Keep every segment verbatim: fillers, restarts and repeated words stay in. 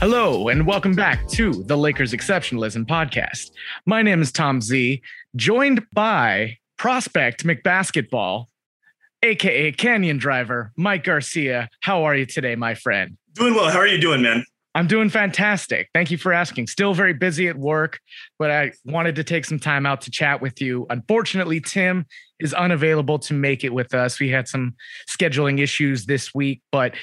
Hello, and welcome back to the Lakers Exceptionalism podcast. My name is Tom Z, joined by Prospect McBasketball, a k a. Canyon Driver, Mike Garcia. How are you today, my friend? Doing well. How are you doing, man? I'm doing fantastic. Thank you for asking. Still very busy at work, but I wanted to take some time out to chat with you. Unfortunately, Tim is unavailable to make it with us. We had some scheduling issues this week, but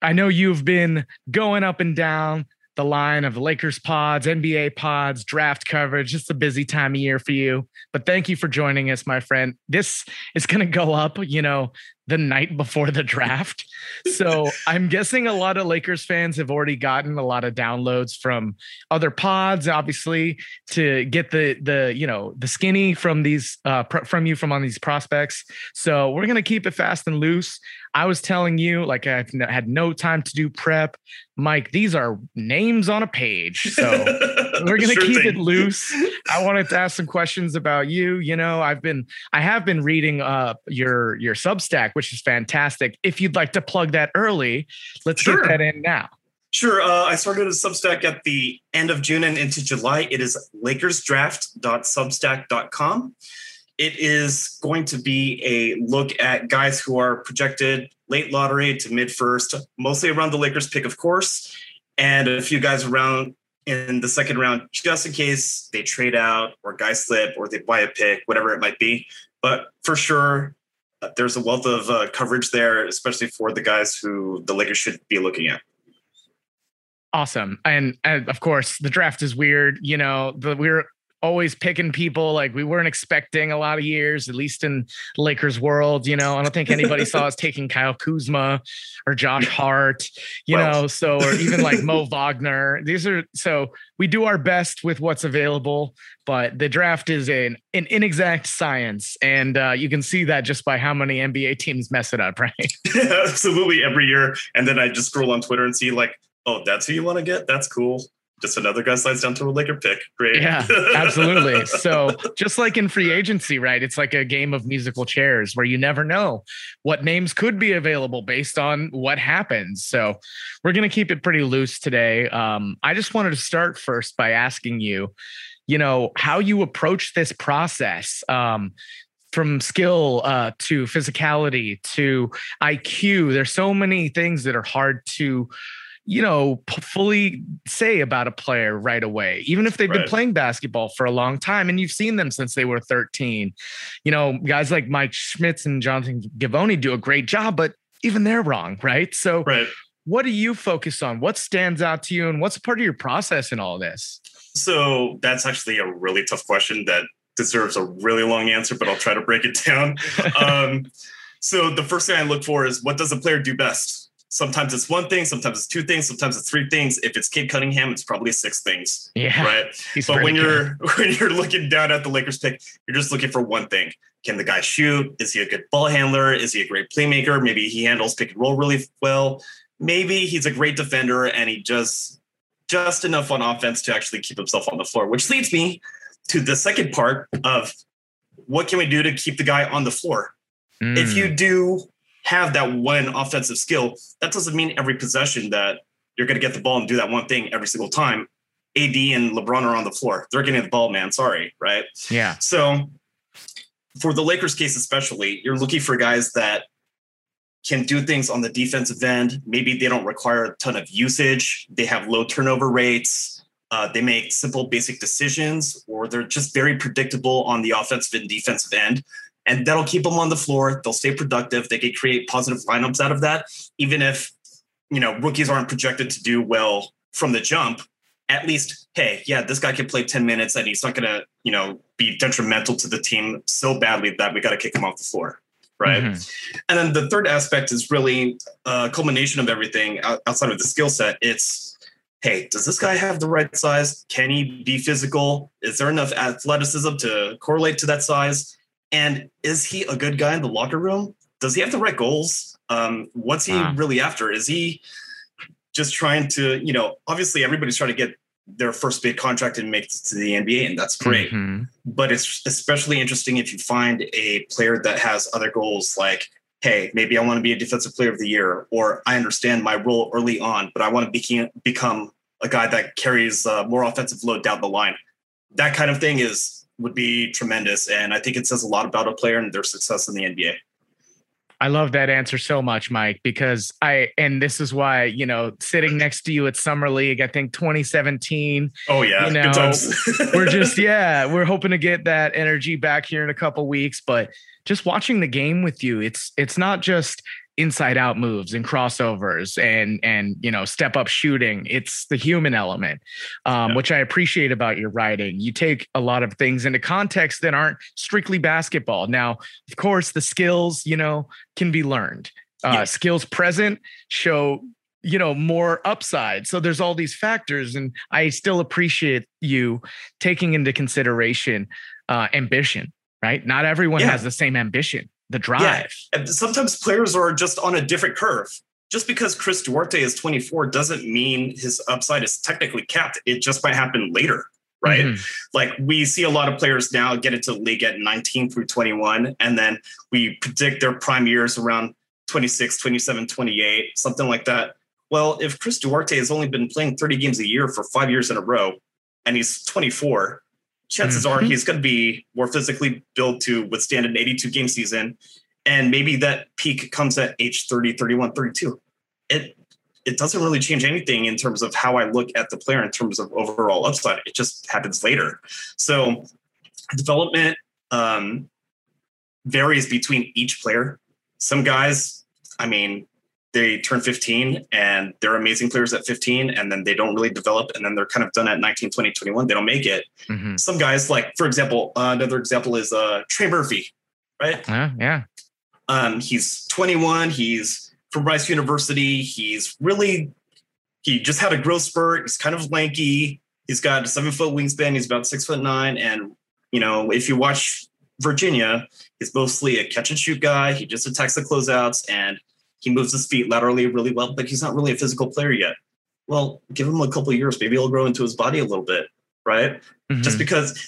I know you've been going up and down the line of Lakers pods, N B A pods, draft coverage. It's a busy time of year for you, but thank you for joining us, my friend. This is going to go up, you know, the night before the draft. So I'm guessing a lot of Lakers fans have already gotten a lot of downloads from other pods, obviously, to get the, the, you know, the skinny from these, uh, pr- from you from on these prospects. So we're going to keep it fast and loose. I was telling you, like, I had no time to do prep. Mike, these are names on a page. So we're going to sure keep thing. it loose. I wanted to ask some questions about you. You know, I've been, I have been reading up your, your Substack, which is fantastic. If you'd like to plug that early, let's sure. get that in now. Sure. Uh, I started a Substack at the end of June and into July. It is Lakers Draft dot Substack dot com. It is going to be a look at guys who are projected late lottery to mid first, mostly around the Lakers pick, of course, and a few guys around in the second round, just in case they trade out or guys slip or they buy a pick, whatever it might be. But for sure, uh, there's a wealth of uh, coverage there, especially for the guys who the Lakers should be looking at. Awesome. And, and of course, the draft is weird. You know, the, we're always picking people like we weren't expecting a lot of years, at least in Lakers world. You know, I don't think anybody saw us taking Kyle Kuzma or Josh Hart, you well. know, so, or even like Mo Wagner. These are, so we do our best with what's available, but the draft is an, an inexact science. And uh, you can see that just by how many N B A teams mess it up, right? Absolutely. Every year. And then I just scroll on Twitter and see like, oh, that's who you want to get. That's cool. Just another guy slides down to a Laker pick. Great. Yeah, absolutely. So just like in free agency, right? It's like a game of musical chairs where you never know what names could be available based on what happens. So we're going to keep it pretty loose today. Um, I just wanted to start first by asking you, you know, how you approach this process. Um, From skill uh, to physicality to I Q, there's so many things that are hard to, you know, p- fully say about a player right away, even if they've right. been playing basketball for a long time and you've seen them since they were thirteen. You know, guys like Mike Schmitz and Jonathan Givoni do a great job, but even they're wrong, right? So right. what do you focus on? What stands out to you and what's part of your process in all of this? So that's actually a really tough question that deserves a really long answer, but I'll try to break it down. Um, so the first thing I look for is, what does a player do best? Sometimes it's one thing, sometimes it's two things, sometimes it's three things. If it's Cade Cunningham, it's probably six things. Yeah, right. But when you're good. when you're looking down at the Lakers pick, you're just looking for one thing. Can the guy shoot? Is he a good ball handler? Is he a great playmaker? Maybe he handles pick and roll really well. Maybe he's a great defender and he just just enough on offense to actually keep himself on the floor, which leads me to the second part of what can we do to keep the guy on the floor? Mm. If you do have that one offensive skill, that doesn't mean every possession that you're going to get the ball and do that one thing every single time. A D and LeBron are on the floor. They're getting the ball, man. Sorry. Right. Yeah. So for the Lakers case, especially, you're looking for guys that can do things on the defensive end. Maybe they don't require a ton of usage. They have low turnover rates. Uh, they make simple, basic decisions, or they're just very predictable on the offensive and defensive end. And that'll keep them on the floor. They'll stay productive. They can create positive lineups out of that. Even if, you know, rookies aren't projected to do well from the jump, at least, hey, yeah, this guy can play ten minutes and he's not going to, you know, be detrimental to the team so badly that we got to kick him off the floor. Right. Mm-hmm. And then the third aspect is really a culmination of everything outside of the skill set. It's hey, does this guy have the right size? Can he be physical? Is there enough athleticism to correlate to that size? And is he a good guy in the locker room? Does he have the right goals? Um, what's he ah. really after? Is he just trying to, you know, obviously everybody's trying to get their first big contract and make it to the N B A, and that's great. Mm-hmm. But it's especially interesting if you find a player that has other goals, like, hey, maybe I want to be a defensive player of the year, or I understand my role early on, but I want to become a guy that carries uh, more offensive load down the line. That kind of thing is would be tremendous. And I think it says a lot about a player and their success in the N B A. I love that answer so much, Mike, because I, and this is why, you know, sitting next to you at Summer League, I think twenty seventeen. Oh yeah. You know, we're just, yeah, we're hoping to get that energy back here in a couple weeks, but just watching the game with you, it's, it's not just inside out moves and crossovers and, and, you know, step up shooting. It's the human element, um, yeah. which I appreciate about your writing. You take a lot of things into context that aren't strictly basketball. Now, of course, the skills, you know, can be learned, uh, yes. skills present show, you know, more upside. So there's all these factors, and I still appreciate you taking into consideration uh, ambition, right? Not everyone yeah. has the same ambition. The drive. Yeah. Sometimes players are just on a different curve. Just because Chris Duarte is twenty-four doesn't mean his upside is technically capped. It just might happen later, right? Mm-hmm. Like we see a lot of players now get into the league at nineteen through twenty-one, and then we predict their prime years around twenty-six, twenty-seven, twenty-eight, something like that. Well, if Chris Duarte has only been playing thirty games a year for five years in a row, and he's twenty-four, chances mm-hmm. are he's going to be more physically built to withstand an eighty-two game season. And maybe that peak comes at age thirty, thirty-one, thirty-two. It, it doesn't really change anything in terms of how I look at the player in terms of overall upside. It just happens later. So development um, varies between each player. Some guys, I mean, they turn fifteen and they're amazing players at fifteen, and then they don't really develop, and then they're kind of done at nineteen, twenty, twenty-one. They don't make it. Mm-hmm. Some guys, like, for example, uh, another example is uh, Trey Murphy, right? Yeah. yeah. Um, he's twenty-one. He's from Rice University. He's really, he just had a growth spurt. He's kind of lanky. He's got a seven foot wingspan. He's about six foot nine. And, you know, if you watch Virginia, he's mostly a catch and shoot guy. He just attacks the closeouts, and he moves his feet laterally really well, but he's not really a physical player yet. Well, give him a couple of years. Maybe he'll grow into his body a little bit, right? Mm-hmm. Just because,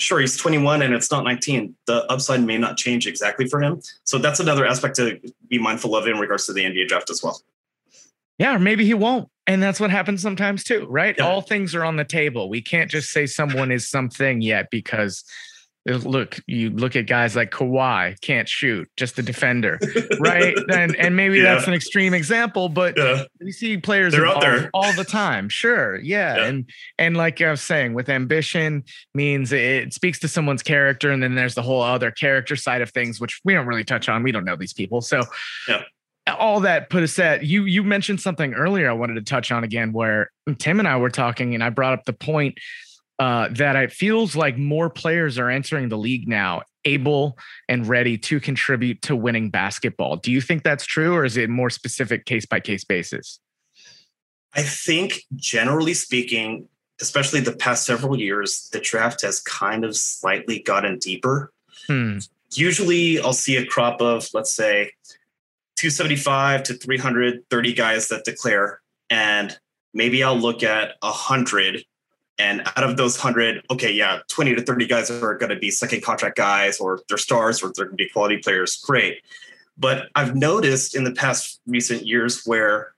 sure, he's twenty-one and it's not nineteen. The upside may not change exactly for him. So that's another aspect to be mindful of in regards to the N B A draft as well. Yeah, or maybe he won't. And that's what happens sometimes too, right? Yeah. All things are on the table. We can't just say someone is something yet, because look, you look at guys like Kawhi, can't shoot, just a defender, right? And and maybe yeah. that's an extreme example, but yeah. we see players all, there. all the time. Sure, yeah. yeah. And and like I was saying, with ambition means it speaks to someone's character, and then there's the whole other character side of things, which we don't really touch on. We don't know these people. So yeah. all that put aside, you you mentioned something earlier I wanted to touch on again, where Tim and I were talking, and I brought up the point Uh, that it feels like more players are entering the league now, able and ready to contribute to winning basketball. Do you think that's true, or is it more specific case-by-case basis? I think, generally speaking, especially the past several years, the draft has kind of slightly gotten deeper. Hmm. Usually I'll see a crop of, let's say, two seventy-five to three thirty guys that declare, and maybe I'll look at one hundred. And out of those hundred, okay, yeah, twenty to thirty guys are going to be second contract guys, or they're stars, or they're going to be quality players. Great. But I've noticed in the past recent years where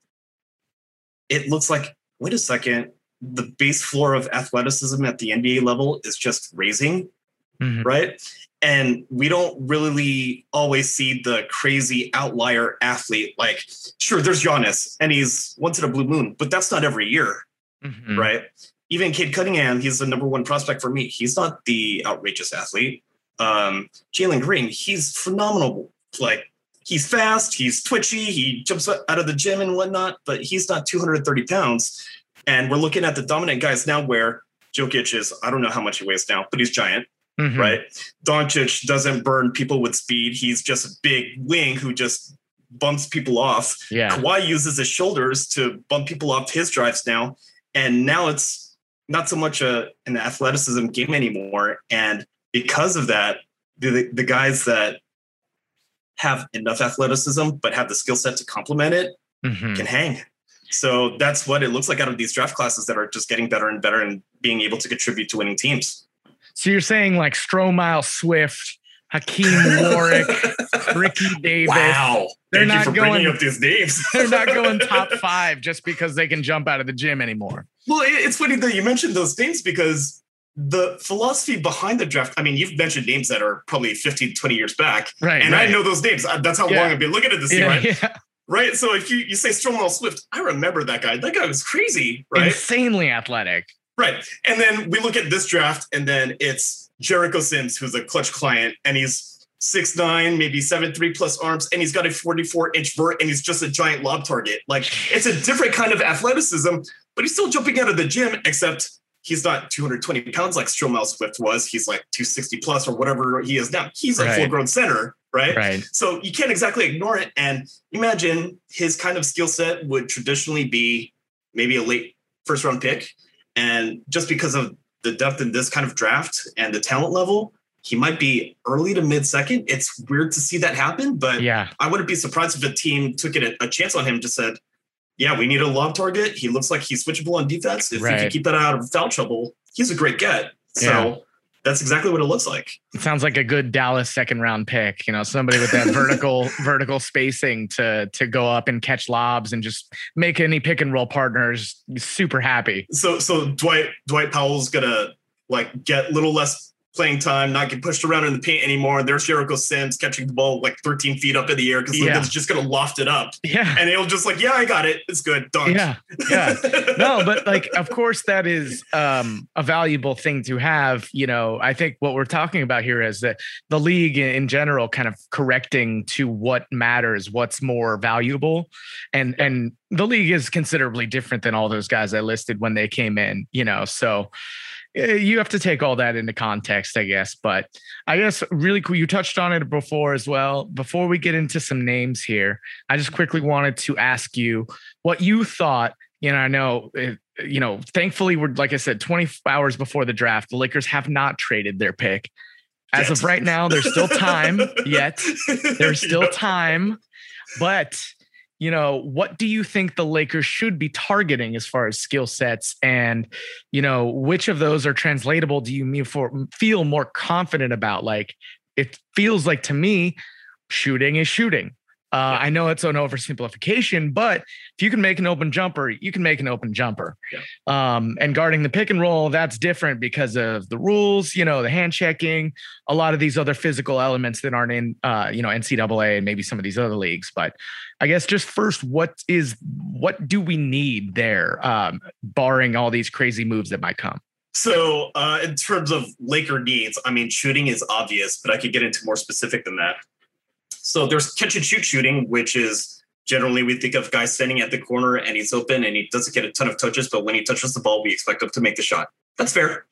it looks like, wait a second, the base floor of athleticism at the N B A level is just raising, mm-hmm. right? And we don't really always see the crazy outlier athlete. Like, sure, there's Giannis, and he's once in a blue moon, but that's not every year, mm-hmm. right? Even Cade Cunningham, he's the number one prospect for me. He's not the outrageous athlete. Um, Jalen Green, he's phenomenal. Like, he's fast, he's twitchy, he jumps out of the gym and whatnot, but he's not two hundred thirty pounds. And we're looking at the dominant guys now, where Jokic is, I don't know how much he weighs now, but he's giant, mm-hmm. right? Doncic doesn't burn people with speed. He's just a big wing who just bumps people off. Yeah. Kawhi uses his shoulders to bump people off his drives now. And now it's not so much a, an athleticism game anymore. And because of that, the, the guys that have enough athleticism but have the skill set to complement it mm-hmm. can hang. So that's what it looks like out of these draft classes that are just getting better and better and being able to contribute to winning teams. So you're saying like Stromile Swift, Hakeem Warwick, Ricky Davis. Wow. They're Thank not you for going, bringing up these names. They're not going top five just because they can jump out of the gym anymore. Well, it's funny that you mentioned those things because the philosophy behind the draft, I mean, you've mentioned names that are probably fifteen, twenty years back. Right. And right. I know those names. That's how yeah. long I've been looking at this yeah, thing, right? Yeah. Right. So if you, you say Stromile Swift, I remember that guy. That guy was crazy, right? Insanely athletic. Right. And then we look at this draft, and then it's Jericho Sims, who's a clutch client, and he's six nine, maybe seven three plus arms, and he's got a forty-four inch vert, and he's just a giant lob target. Like, it's a different kind of athleticism, but he's still jumping out of the gym, except he's not two hundred twenty pounds like Stromile Swift was. He's like two sixty plus or whatever he is now. He's a right. full-grown center, right? right? So you can't exactly ignore it. And imagine his kind of skill set would traditionally be maybe a late first-round pick. And just because of the depth in this kind of draft and the talent level, he might be early to mid-second. It's weird to see that happen, but yeah. I wouldn't be surprised if a team took it a, a chance on him and just said, yeah, we need a lob target. He looks like he's switchable on defense. If right. he can keep that out of foul trouble, he's a great get. So yeah. that's exactly what it looks like. It sounds like a good Dallas second round pick. You know, somebody with that vertical vertical spacing to to go up and catch lobs and just make any pick and roll partners super happy. So so Dwight Dwight Powell's gonna like get a little less playing time, not get pushed around in the paint anymore. There's Jericho Sims catching the ball like thirteen feet up in the air because yeah. Lincoln's just going to loft it up. Yeah. And it'll just like, yeah, I got it. It's good. Dunk. Yeah. yeah. No, but like, of course, that is um, a valuable thing to have. You know, I think what we're talking about here is that the league in general kind of correcting to what matters, what's more valuable. And, yeah. and the league is considerably different than all those guys I listed when they came in, you know, so you have to take all that into context, I guess. But I guess really cool. You touched on it before as well. Before we get into some names here, I just quickly wanted to ask you what you thought. You know, I know, you know, thankfully we're, like I said, twenty-four hours before the draft, the Lakers have not traded their pick. As yet. Of right now, there's still time yet. There's still time. But, you know, what do you think the Lakers should be targeting as far as skill sets? And, you know, which of those are translatable? Do you feel more confident about? Like, it feels like to me, shooting is shooting. Uh, yeah. I know it's an oversimplification, but if you can make an open jumper, you can make an open jumper. Yeah. Um, and guarding the pick and roll, that's different because of the rules, you know, the hand checking, a lot of these other physical elements that aren't in, uh, you know, N C double A and maybe some of these other leagues. But I guess just first, what is what do we need there, um, barring all these crazy moves that might come? So uh, in terms of Laker needs, I mean, shooting is obvious, but I could get into more specific than that. So there's catch and shoot shooting, which is generally we think of guys standing at the corner and he's open and he doesn't get a ton of touches. But when he touches the ball, we expect him to make the shot. That's fair.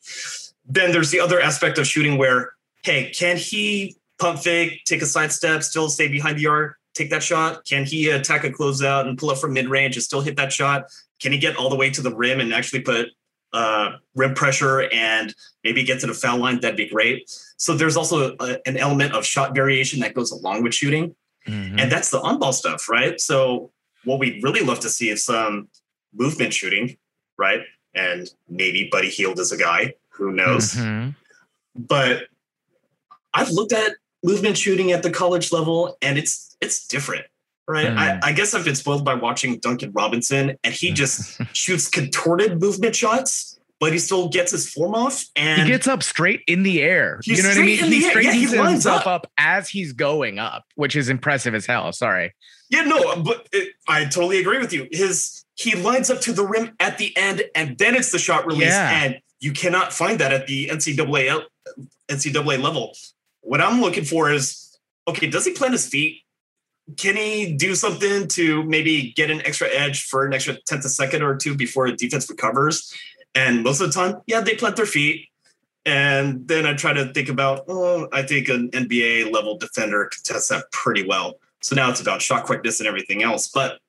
Then there's the other aspect of shooting where, hey, can he pump fake, take a side step, still stay behind the yard, take that shot? Can he attack a closeout and pull up from mid-range and still hit that shot? Can he get all the way to the rim and actually put uh, rim pressure and maybe get to the foul line? That'd be great. So there's also a, an element of shot variation that goes along with shooting. Mm-hmm. And that's the on-ball stuff, right? So what we'd really love to see is some movement shooting, right? And maybe Buddy Hield is a guy, who knows? Mm-hmm. But I've looked at movement shooting at the college level and it's, it's different, right? Mm. I, I guess I've been spoiled by watching Duncan Robinson and he just shoots contorted movement shots. But he still gets his form off and he gets up straight in the air. You know what I mean? He straightens himself up as he's going up, which is impressive as hell. Sorry. Yeah, no, but it, I totally agree with you. His he lines up to the rim at the end and then it's the shot release. Yeah. And you cannot find that at the N C double A level. What I'm looking for is, okay, does he plant his feet? Can he do something to maybe get an extra edge for an extra tenth of a second or two before a defense recovers? And most of the time, yeah, they plant their feet. And then I try to think about, oh, I think an N B A level defender contests that pretty well. So now it's about shot quickness and everything else. But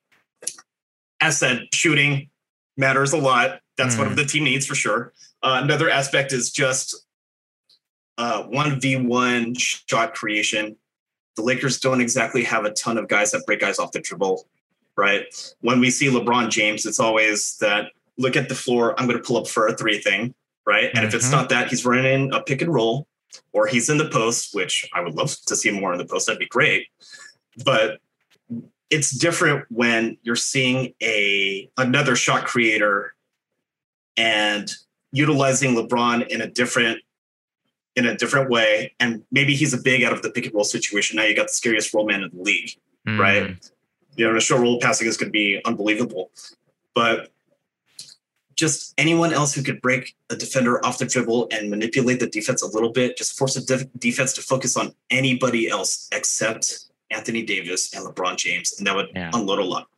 as said, shooting matters a lot. That's mm. what the team needs for sure. Uh, another aspect is just uh, one v one shot creation. The Lakers don't exactly have a ton of guys that break guys off the dribble, right? When we see LeBron James, it's always that look at the floor, I'm going to pull up for a three thing, right? And mm-hmm. if it's not that, he's running in a pick and roll or he's in the post, which I would love to see more in the post. That'd be great. But it's different when you're seeing a another shot creator and utilizing LeBron in a different in a different way. And maybe he's a big out of the pick and roll situation. Now you got the scariest roll man in the league, mm. right? You know, a short roll passing is going to be unbelievable. But just anyone else who could break a defender off the dribble and manipulate the defense a little bit, just force the def- defense to focus on anybody else except Anthony Davis and LeBron James, and that would yeah. unload a lot.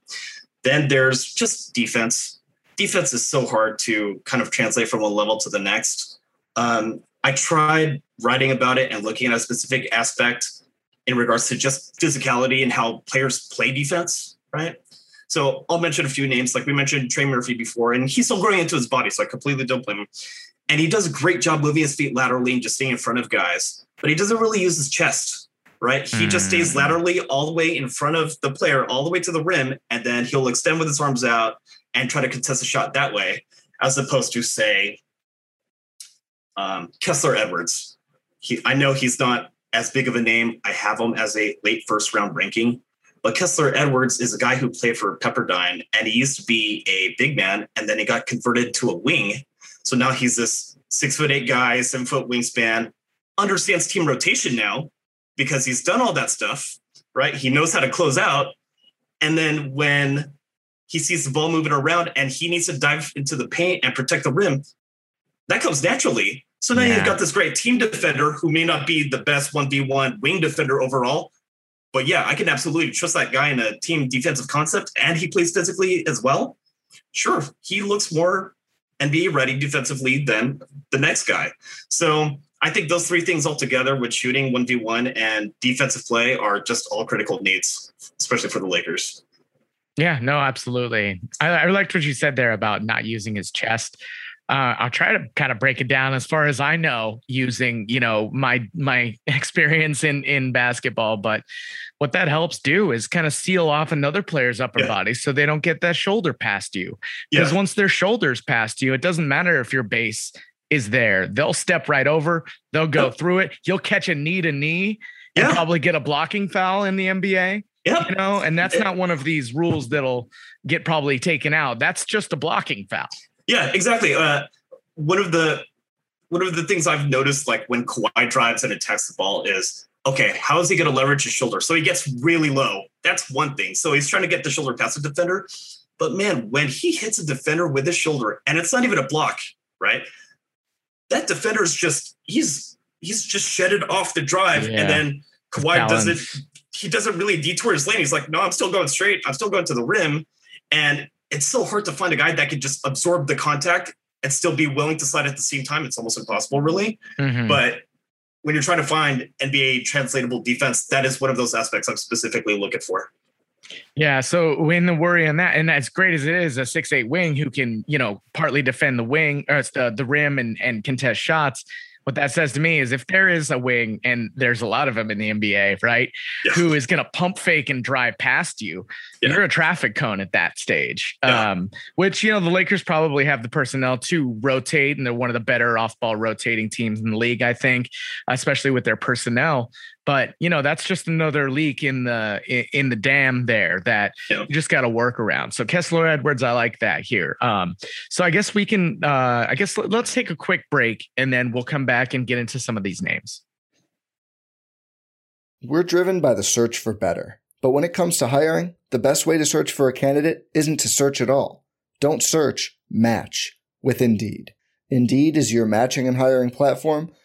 Then there's just defense. Defense is so hard to kind of translate from one level to the next. Um, I tried writing about it and looking at a specific aspect in regards to just physicality and how players play defense, right? So I'll mention a few names. Like we mentioned Trey Murphy before, and he's still growing into his body, so I completely don't blame him. And he does a great job moving his feet laterally and just staying in front of guys, but he doesn't really use his chest, right? He mm. just stays laterally all the way in front of the player, all the way to the rim, and then he'll extend with his arms out and try to contest a shot that way, as opposed to, say, um, Kessler Edwards. He, I know he's not as big of a name. I have him as a late first-round ranking. But Kessler Edwards is a guy who played for Pepperdine, and he used to be a big man, and then he got converted to a wing. So now he's this six-foot-eight guy, seven-foot wingspan, understands team rotation now, because he's done all that stuff, right? He knows how to close out. And then when he sees the ball moving around and he needs to dive into the paint and protect the rim, that comes naturally. So now yeah. you've got this great team defender who may not be the best one v one wing defender overall, but yeah, I can absolutely trust that guy in a team defensive concept, and he plays physically as well. Sure, he looks more N B A ready defensively than the next guy. So I think those three things all together with shooting, one v one, and defensive play are just all critical needs, especially for the Lakers. Yeah, no, absolutely. I, I liked what you said there about not using his chest. Uh, I'll try to kind of break it down as far as I know, using, you know, my my experience in, in basketball. But what that helps do is kind of seal off another player's upper yeah. body so they don't get that shoulder past you. Because yeah. once their shoulder's past you, it doesn't matter if your base is there. They'll step right over. They'll go oh. through it. You'll catch a knee to knee and yeah. probably get a blocking foul in the N B A. Yep. You know, and that's not one of these rules that'll get probably taken out. That's just a blocking foul. Yeah, exactly. Uh, one of the one of the things I've noticed, like when Kawhi drives and attacks the ball, is okay, how is he going to leverage his shoulder? So he gets really low. That's one thing. So he's trying to get the shoulder past the defender. But man, when he hits a defender with his shoulder, and it's not even a block, right? That defender is just, he's, he's just shedded off the drive. Yeah. And then Kawhi doesn't, he doesn't really detour his lane. He's like, no, I'm still going straight. I'm still going to the rim. And it's so hard to find a guy that can just absorb the contact and still be willing to slide at the same time. It's almost impossible, really. Mm-hmm. But when you're trying to find N B A translatable defense, that is one of those aspects I'm specifically looking for. Yeah. So when the worry on that, and as great as it is, a six eight wing who can, you know, partly defend the wing or the, the rim and, and contest shots. What that says to me is if there is a wing, and there's a lot of them in the N B A, right, yeah. who is going to pump fake and drive past you, yeah. you're a traffic cone at that stage, yeah. um, which, you know, the Lakers probably have the personnel to rotate, and they're one of the better off-ball rotating teams in the league, I think, especially with their personnel. But, you know, that's just another leak in the in the dam there that yep. you just got to work around. So Kessler Edwards, I like that here. Um, so I guess we can uh, I guess let's take a quick break, and then we'll come back and get into some of these names. We're driven by the search for better. But when it comes to hiring, the best way to search for a candidate isn't to search at all. Don't search, match with Indeed. Indeed is your matching and hiring platform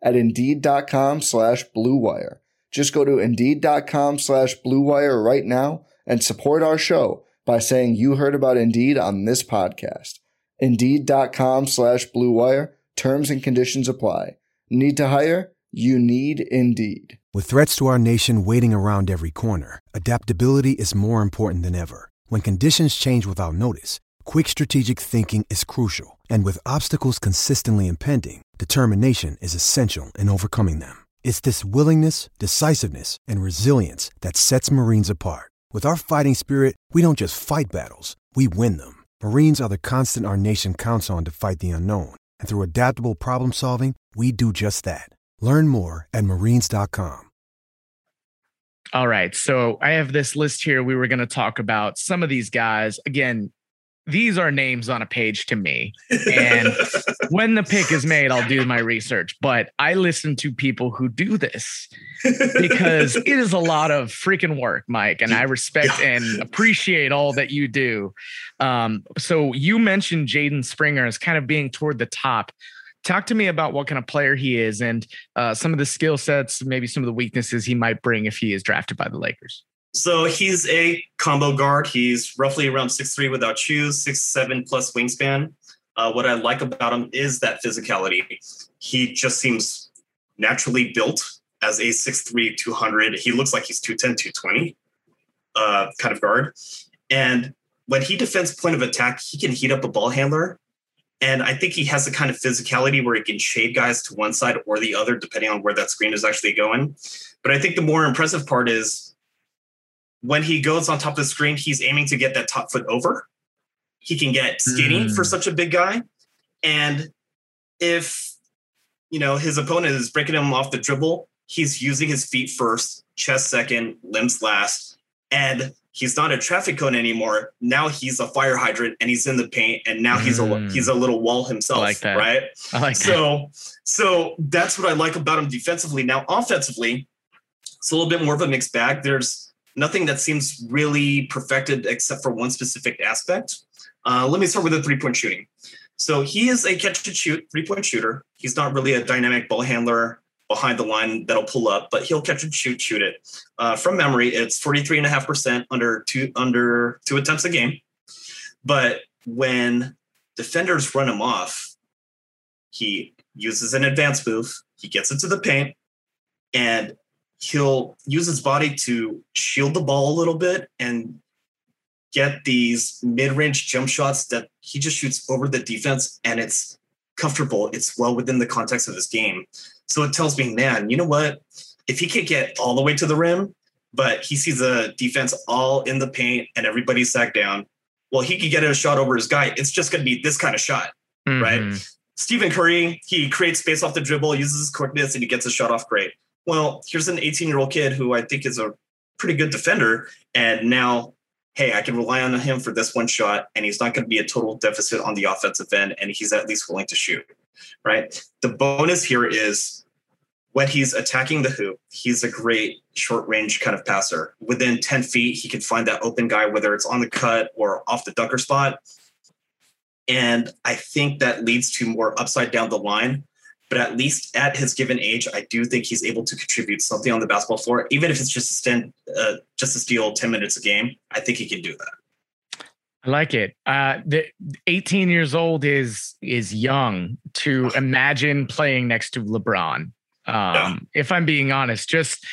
at Indeed.com slash Blue Wire. Just go to Indeed.com slash Blue Wire right now and support our show by saying you heard about Indeed on this podcast. Indeed.com slash Blue Wire. Terms and conditions apply. Need to hire? You need Indeed. With threats to our nation waiting around every corner, adaptability is more important than ever. When conditions change without notice, quick strategic thinking is crucial. And with obstacles consistently impending, determination is essential in overcoming them. It's this willingness, decisiveness, and resilience that sets Marines apart. With our fighting spirit, we don't just fight battles, we win them. Marines are the constant our nation counts on to fight the unknown. And through adaptable problem solving, we do just that. Learn more at marines dot com. All right. So I have this list here. We were going to talk about some of these guys. Again, these are names on a page to me. And when the pick is made, I'll do my research. But I listen to people who do this because it is a lot of freaking work, Mike. And I respect and appreciate all that you do. Um, so you mentioned Jaden Springer as kind of being toward the top. Talk to me about what kind of player he is and uh, some of the skill sets, maybe some of the weaknesses he might bring if he is drafted by the Lakers. So he's a combo guard. He's roughly around six three without shoes, six seven plus wingspan. Uh, what I like about him is that physicality. He just seems naturally built as a six three, two hundred. He looks like he's two ten, two twenty uh, kind of guard. And when he defends point of attack, he can heat up a ball handler. And I think he has the kind of physicality where he can shade guys to one side or the other, depending on where that screen is actually going. But I think the more impressive part is when he goes on top of the screen, he's aiming to get that top foot over. He can get skinny mm. for such a big guy. And if, you know, his opponent is breaking him off the dribble, he's using his feet first, chest second, limbs last. And he's not a traffic cone anymore. Now he's a fire hydrant and he's in the paint. And now he's mm. a he's a little wall himself. I like that. Right. I like so, that. So that's what I like about him defensively. Now, offensively, it's a little bit more of a mixed bag. There's nothing that seems really perfected except for one specific aspect. Uh, let me start with the three-point shooting. So he is a catch-and-shoot three-point shooter. He's not really a dynamic ball handler behind the line that'll pull up, but he'll catch and shoot, shoot it. Uh, from memory, it's forty-three and a half percent under two, under two attempts a game. But when defenders run him off, he uses an advanced move. He gets into the paint and he'll use his body to shield the ball a little bit and get these mid-range jump shots that he just shoots over the defense. And it's comfortable. It's well within the context of his game. So it tells me, man, you know what? If he could get all the way to the rim, but he sees the defense all in the paint and everybody's sacked down, well, he could get a shot over his guy. It's just going to be this kind of shot, mm-hmm. right? Stephen Curry, he creates space off the dribble, uses his quickness, and he gets a shot off great. Well, here's an eighteen-year-old kid who I think is a pretty good defender. And now, hey, I can rely on him for this one shot, and he's not going to be a total deficit on the offensive end, and he's at least willing to shoot, right? The bonus here is when he's attacking the hoop, he's a great short-range kind of passer. Within ten feet, he can find that open guy, whether it's on the cut or off the dunker spot. And I think that leads to more upside down the line. But at least at his given age, I do think he's able to contribute something on the basketball floor, even if it's just a stand, uh, just a steal ten minutes a game. I think he can do that. I like it. Uh, the eighteen years old is is young to imagine playing next to LeBron. Um, yeah. If I'm being honest, just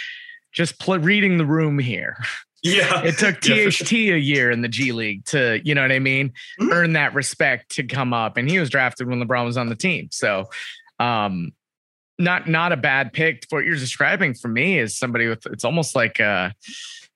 just play, reading the room here. Yeah, it took T H T a year in the G League to, you know what I mean, mm-hmm. earn that respect to come up, and he was drafted when LeBron was on the team, so. Um, not, not a bad pick. What you're describing for me is somebody with, it's almost like a,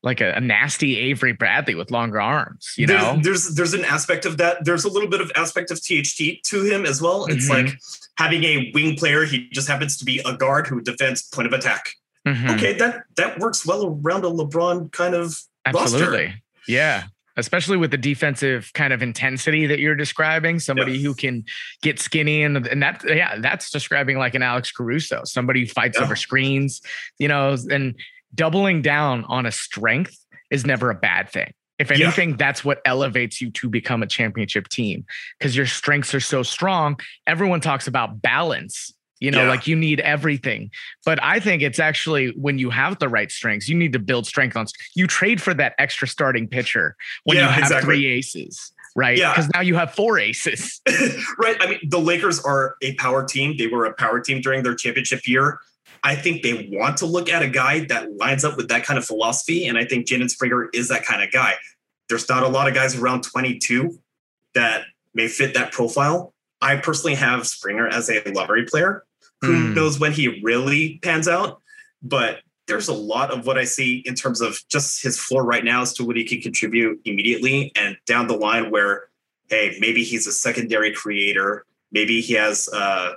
like a, a nasty Avery Bradley with longer arms, you there's, know, there's, there's an aspect of that. There's a little bit of aspect of T H T to him as well. It's mm-hmm. like having a wing player. He just happens to be a guard who defends point of attack. Mm-hmm. Okay. That, that works well around a LeBron kind of Absolutely. roster. Yeah. especially with the defensive kind of intensity that you're describing, somebody yes. who can get skinny. And, and that, yeah, that's describing like an Alex Caruso, somebody who fights yeah. over screens, you know, and doubling down on a strength is never a bad thing. If anything, yeah. that's what elevates you to become a championship team, because your strengths are so strong. Everyone talks about balance, you know, yeah. like you need everything. But I think it's actually when you have the right strengths, you need to build strength on. You trade for that extra starting pitcher when yeah, you have exactly. three aces, right? Because yeah. now you have four aces. Right. I mean, the Lakers are a power team. They were a power team during their championship year. I think they want to look at a guy that lines up with that kind of philosophy. And I think Jaden Springer is that kind of guy. There's not a lot of guys around twenty-two that may fit that profile. I personally have Springer as a lottery player. Who mm. knows when he really pans out? But there's a lot of what I see in terms of just his floor right now as to what he can contribute immediately and down the line where, hey, maybe he's a secondary creator. Maybe he has a, uh,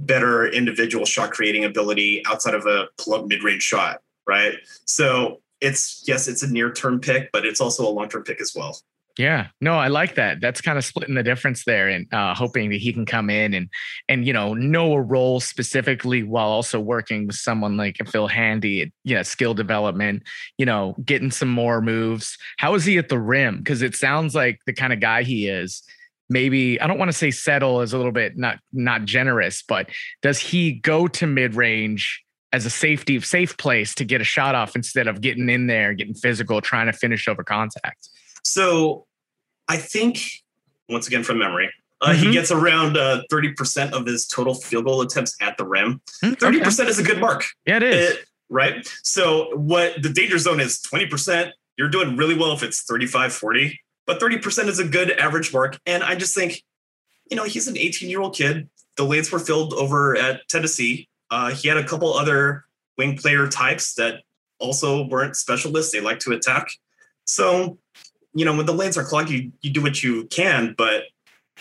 better individual shot creating ability outside of a pull-up mid-range shot, right? So it's, yes, it's a near-term pick, but it's also a long-term pick as well. Yeah, no, I like that. That's kind of splitting the difference there and uh, hoping that he can come in and, and, you know, know a role specifically while also working with someone like Phil Handy, at, you know, skill development, you know, getting some more moves. How is he at the rim? Because it sounds like the kind of guy he is. Maybe I don't want to say settle is a little bit not not generous, but does he go to mid range as a safety safe place to get a shot off instead of getting in there, getting physical, trying to finish over contact? So I think once again from memory, uh, mm-hmm. he gets around uh, thirty percent of his total field goal attempts at the rim. thirty percent okay. is a good mark. Yeah, it is. It, right. So what the danger zone is twenty percent. You're doing really well if it's thirty-five, forty. But thirty percent is a good average mark. And I just think, you know, he's an eighteen-year-old kid. The lanes were filled over at Tennessee. Uh, he had a couple other wing player types that also weren't specialists. They like to attack. So, you know, when the lanes are clogged, you, you do what you can. But,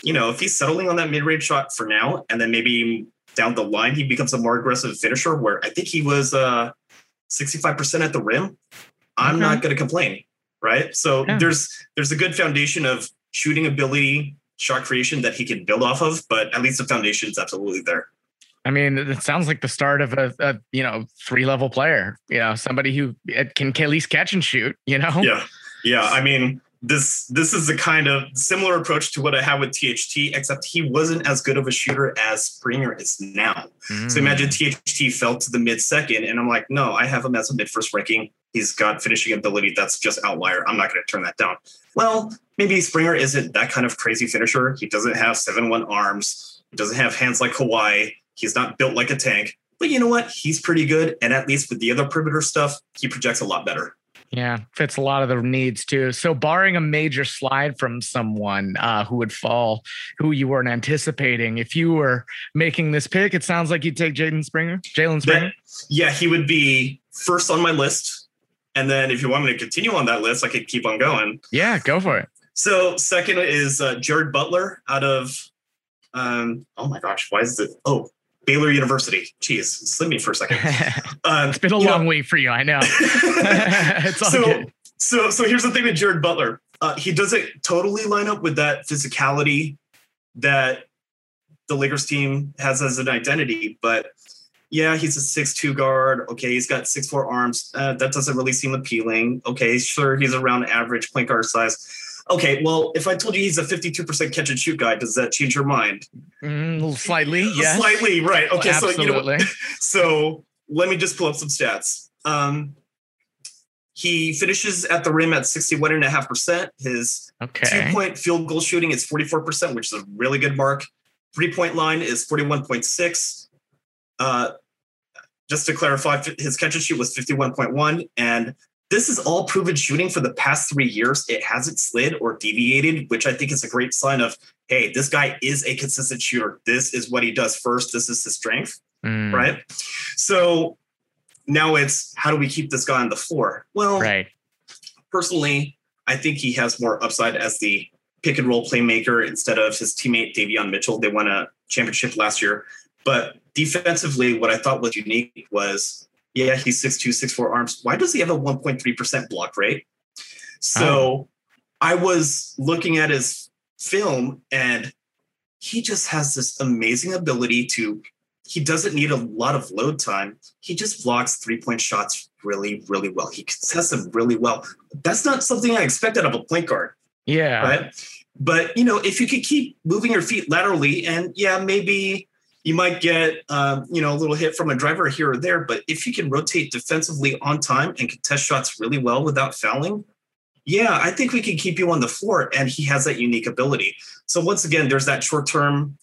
you know, if he's settling on that mid-range shot for now, and then maybe down the line, he becomes a more aggressive finisher where I think he was uh, sixty-five percent at the rim. I'm okay. not going to complain. Right. So yeah. there's there's a good foundation of shooting ability, shot creation that he can build off of. But at least the foundation is absolutely there. I mean, it sounds like the start of a, a you know, three level player, you know, somebody who can at least catch and shoot, you know. Yeah. Yeah. I mean, this this is a kind of similar approach to what I had with T H T, except he wasn't as good of a shooter as Springer is now. Mm. So imagine T H T fell to the mid second. And I'm like, no, I have him as a mid first ranking. He's got finishing ability that's just outlier. I'm not going to turn that down. Well, maybe Springer isn't that kind of crazy finisher. He doesn't have seven one arms. He doesn't have hands like Kawhi. He's not built like a tank. But you know what? He's pretty good. And at least with the other perimeter stuff, he projects a lot better. Yeah, fits a lot of their needs too. So barring a major slide from someone uh, who would fall, who you weren't anticipating, if you were making this pick, it sounds like you'd take Jaden Springer, Jalen Springer. That, yeah, he would be first on my list. And then if you want me to continue on that list, I could keep on going. Yeah, go for it. So second is uh, Jared Butler out of, um, oh my gosh, why is it? Oh, Baylor University. Jeez, slip me for a second. Um, it's been a long know, week for you, I know. It's all so, good. So, so here's the thing with Jared Butler. Uh, he doesn't totally line up with that physicality that the Lakers team has as an identity, but yeah, he's a six two guard. Okay, he's got six four arms. Uh, that doesn't really seem appealing. Okay, sure, he's around average point guard size. Okay, well, if I told you he's a fifty-two percent catch and shoot guy, does that change your mind? Mm, slightly, yeah. Slightly, right. Okay, well, so you know what? So let me just pull up some stats. Um, he finishes at the rim at sixty-one point five percent. His okay. two-point field goal shooting is forty-four percent, which is a really good mark. Three-point line is forty-one point six percent. Uh, Just to clarify, his catch and shoot was fifty-one point one. And this is all proven shooting for the past three years. It hasn't slid or deviated, which I think is a great sign of, hey, this guy is a consistent shooter. This is what he does first. This is his strength, mm. right? So now it's, how do we keep this guy on the floor? Well, right. personally, I think he has more upside as the pick and roll playmaker instead of his teammate, Davion Mitchell. They won a championship last year. But defensively, what I thought was unique was, yeah, he's six two, six four arms. Why does he have a one point three percent block rate? So oh. I was looking at his film, and he just has this amazing ability to, he doesn't need a lot of load time. He just blocks three-point shots really, really well. He contests them really well. That's not something I expected of a point guard. Yeah. Right? But, you know, if you could keep moving your feet laterally, and yeah, maybe you might get, um, you know, a little hit from a driver here or there, but if you can rotate defensively on time and contest shots really well without fouling, yeah, I think we can keep you on the floor. And he has that unique ability. So once again, there's that short-term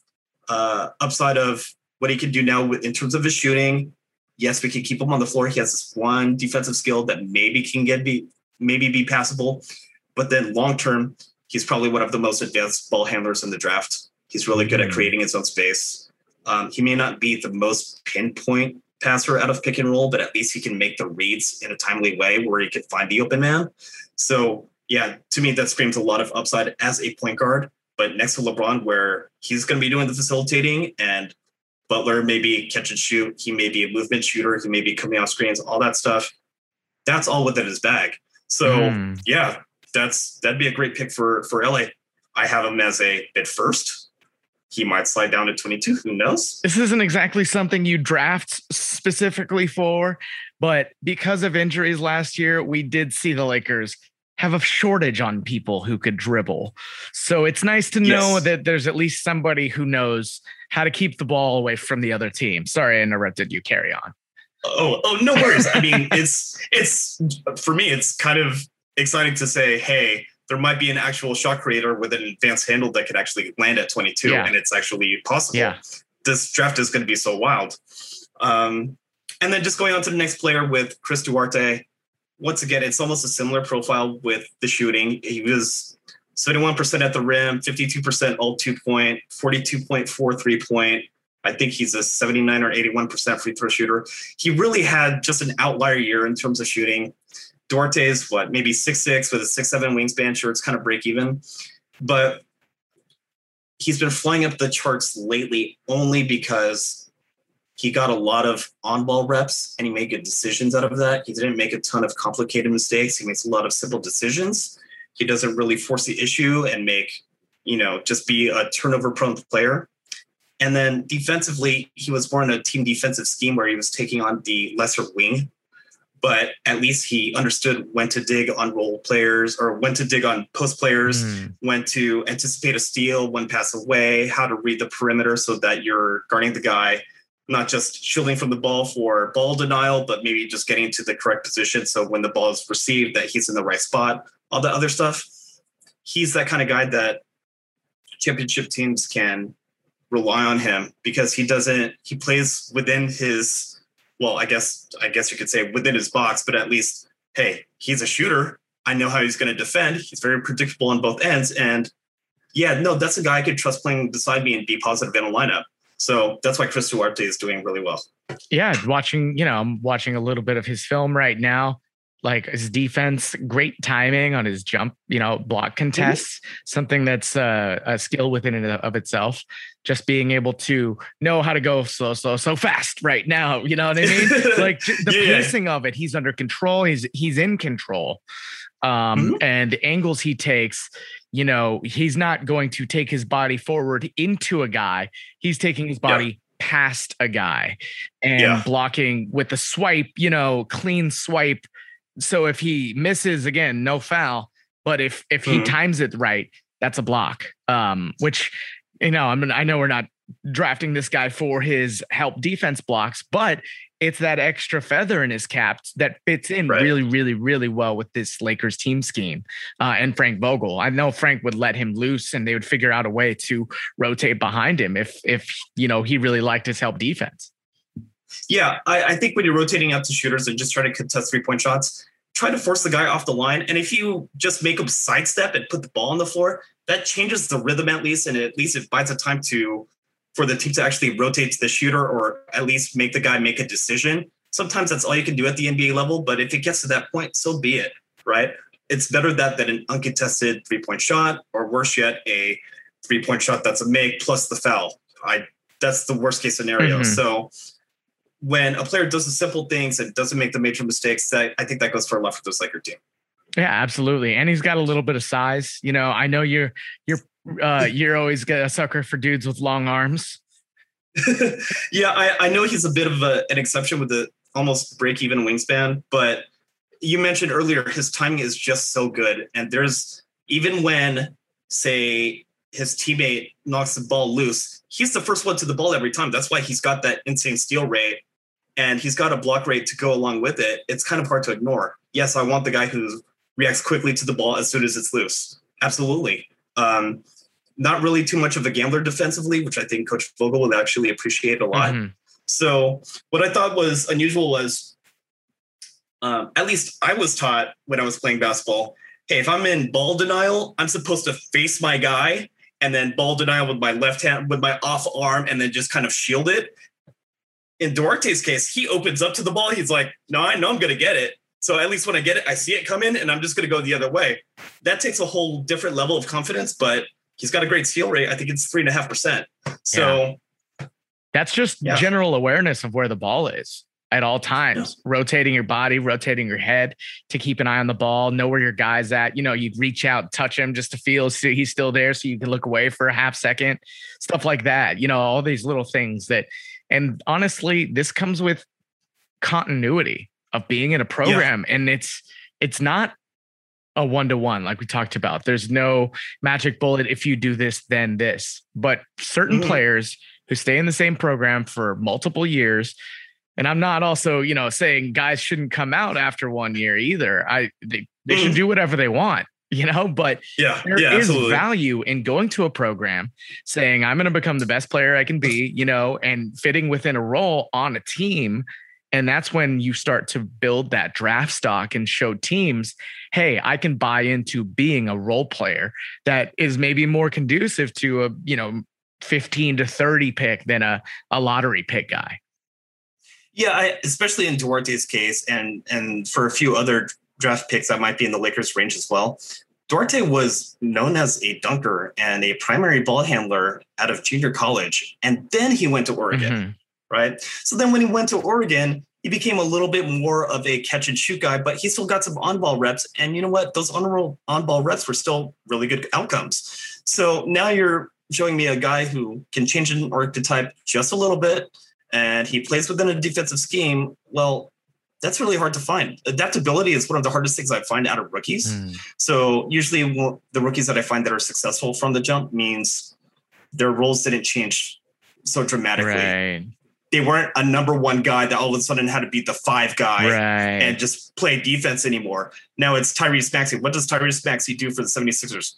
uh, upside of what he can do now with, in terms of his shooting. Yes, we can keep him on the floor. He has this one defensive skill that maybe can get be maybe be passable, but then long-term, he's probably one of the most advanced ball handlers in the draft. He's really good at creating his own space. Um, he may not be the most pinpoint passer out of pick and roll, but at least he can make the reads in a timely way where he can find the open man. So yeah, to me, that screams a lot of upside as a point guard, but next to LeBron, where he's going to be doing the facilitating, and Butler may be catch and shoot. He may be a movement shooter. He may be coming off screens, all that stuff. That's all within his bag. So mm. yeah, that's, that'd be a great pick for, for L A. I have him as a bid first. He might slide down to twenty-two. Who knows? This isn't exactly something you draft specifically for, but because of injuries last year, we did see the Lakers have a shortage on people who could dribble. So it's nice to know yes. that there's at least somebody who knows how to keep the ball away from the other team. Sorry, I interrupted you. Carry on. Oh, oh, no worries. I mean, it's, it's, for me, it's kind of exciting to say, hey, there might be an actual shot creator with an advanced handle that could actually land at twenty-two, yeah. and it's actually possible. Yeah. This draft is going to be so wild. Um, and then just going on to the next player with Chris Duarte. Once again, it's almost a similar profile with the shooting. He was seventy-one percent at the rim, fifty-two percent all two-point, forty-two point four three-point. I think he's a seventy-nine or eighty-one percent free throw shooter. He really had just an outlier year in terms of shooting. Duarte's what, maybe six six with a six seven wingspan. Sure, it's kind of break even, but he's been flying up the charts lately only because he got a lot of on-ball reps and he made good decisions out of that. He didn't make a ton of complicated mistakes. He makes a lot of simple decisions. He doesn't really force the issue and make, you know, just be a turnover-prone player. And then defensively, he was more in a team defensive scheme where he was taking on the lesser wing, but at least he understood when to dig on role players or when to dig on post players, mm. when to anticipate a steal, one pass away, how to read the perimeter so that you're guarding the guy, not just shielding from the ball for ball denial, but maybe just getting to the correct position. So when the ball is received, that he's in the right spot, all that other stuff. He's that kind of guy that championship teams can rely on him because he doesn't, he plays within his, well, I guess I guess you could say within his box, but at least, hey, he's a shooter. I know how he's going to defend. He's very predictable on both ends. And yeah, no, that's a guy I could trust playing beside me and be positive in a lineup. So that's why Chris Duarte is doing really well. Yeah, watching, you know, I'm watching a little bit of his film right now. Like his defense, great timing on his jump, you know, block contests, mm-hmm. something that's uh, a skill within and of itself. Just being able to know how to go slow, slow, so fast right now. You know what I mean? Like the yeah. pacing of it, he's under control. He's, he's in control. Um, mm-hmm. And the angles he takes, you know, he's not going to take his body forward into a guy. He's taking his body yeah. past a guy and yeah. blocking with a swipe, you know, clean swipe. So if he misses, again, no foul, but if, if he mm-hmm. times it right, that's a block, um, which, you know, I mean, I know we're not drafting this guy for his help defense blocks, but it's that extra feather in his cap that fits in right. really, really, really well with this Lakers team scheme uh, and Frank Vogel. I know Frank would let him loose and they would figure out a way to rotate behind him if, if, you know, he really liked his help defense. Yeah, I, I think when you're rotating out to shooters and just trying to contest three-point shots, try to force the guy off the line. And if you just make him sidestep and put the ball on the floor, that changes the rhythm at least, and at least it buys a time to for the team to actually rotate to the shooter or at least make the guy make a decision. Sometimes that's all you can do at the N B A level, but if it gets to that point, so be it, right? It's better that than an uncontested three-point shot, or worse yet, a three-point shot that's a make plus the foul. I That's the worst-case scenario. Mm-hmm. So when a player does the simple things and doesn't make the major mistakes, that I think that goes for a lot for this Laker team. Yeah, absolutely. And he's got a little bit of size. You know, I know you're, you're, uh, you're always a sucker for dudes with long arms. yeah. I, I know he's a bit of a, an exception with the almost break even wingspan, but you mentioned earlier, his timing is just so good. And there's, even when, say, his teammate knocks the ball loose, he's the first one to the ball every time. That's why he's got that insane steal rate, and he's got a block rate to go along with it. It's kind of hard to ignore. Yes, I want the guy who reacts quickly to the ball as soon as it's loose. Absolutely. Um, not really too much of a gambler defensively, which I think Coach Vogel would actually appreciate a lot. Mm-hmm. So what I thought was unusual was, um, at least I was taught when I was playing basketball, hey, if I'm in ball denial, I'm supposed to face my guy and then ball denial with my left hand, with my off arm, and then just kind of shield it. In Duarte's case, he opens up to the ball. He's like, no, I know I'm going to get it. So at least when I get it, I see it come in and I'm just going to go the other way. That takes a whole different level of confidence, but he's got a great steal rate. I think it's three and a half percent. So yeah. that's just yeah. general awareness of where the ball is at all times, yeah. rotating your body, rotating your head to keep an eye on the ball, know where your guy's at. You know, you'd reach out, touch him just to feel, see he's still there. So you can look away for a half second, stuff like that. You know, all these little things that, and honestly, this comes with continuity of being in a program. Yeah. And it's, it's not a one-to-one, like we talked about. There's no magic bullet. If you do this, then this, but certain mm. players who stay in the same program for multiple years. And I'm not also, you know, saying guys shouldn't come out after one year either. I they, they mm. should do whatever they want, you know, but yeah, there yeah, is absolutely. value in going to a program, saying I'm going to become the best player I can be, you know, and fitting within a role on a team. And that's when you start to build that draft stock and show teams, hey, I can buy into being a role player that is maybe more conducive to a, you know, fifteen to thirty pick than a, a lottery pick guy. Yeah, I, especially in Duarte's case, and and for a few other draft picks that might be in the Lakers range as well, Duarte was known as a dunker and a primary ball handler out of junior college. And then he went to Oregon, mm-hmm. right? So then when he went to Oregon, he became a little bit more of a catch and shoot guy, but he still got some on-ball reps. And you know what? Those on-ball reps were still really good outcomes. So now you're showing me a guy who can change an archetype just a little bit, and he plays within a defensive scheme. Well, that's really hard to find. Adaptability is one of the hardest things I find out of rookies. Mm. So usually the rookies that I find that are successful from the jump means their roles didn't change so dramatically. Right. They weren't a number one guy that all of a sudden had to be the five guy right. and just play defense anymore. Now it's Tyrese Maxey. What does Tyrese Maxey do for the seventy-sixers?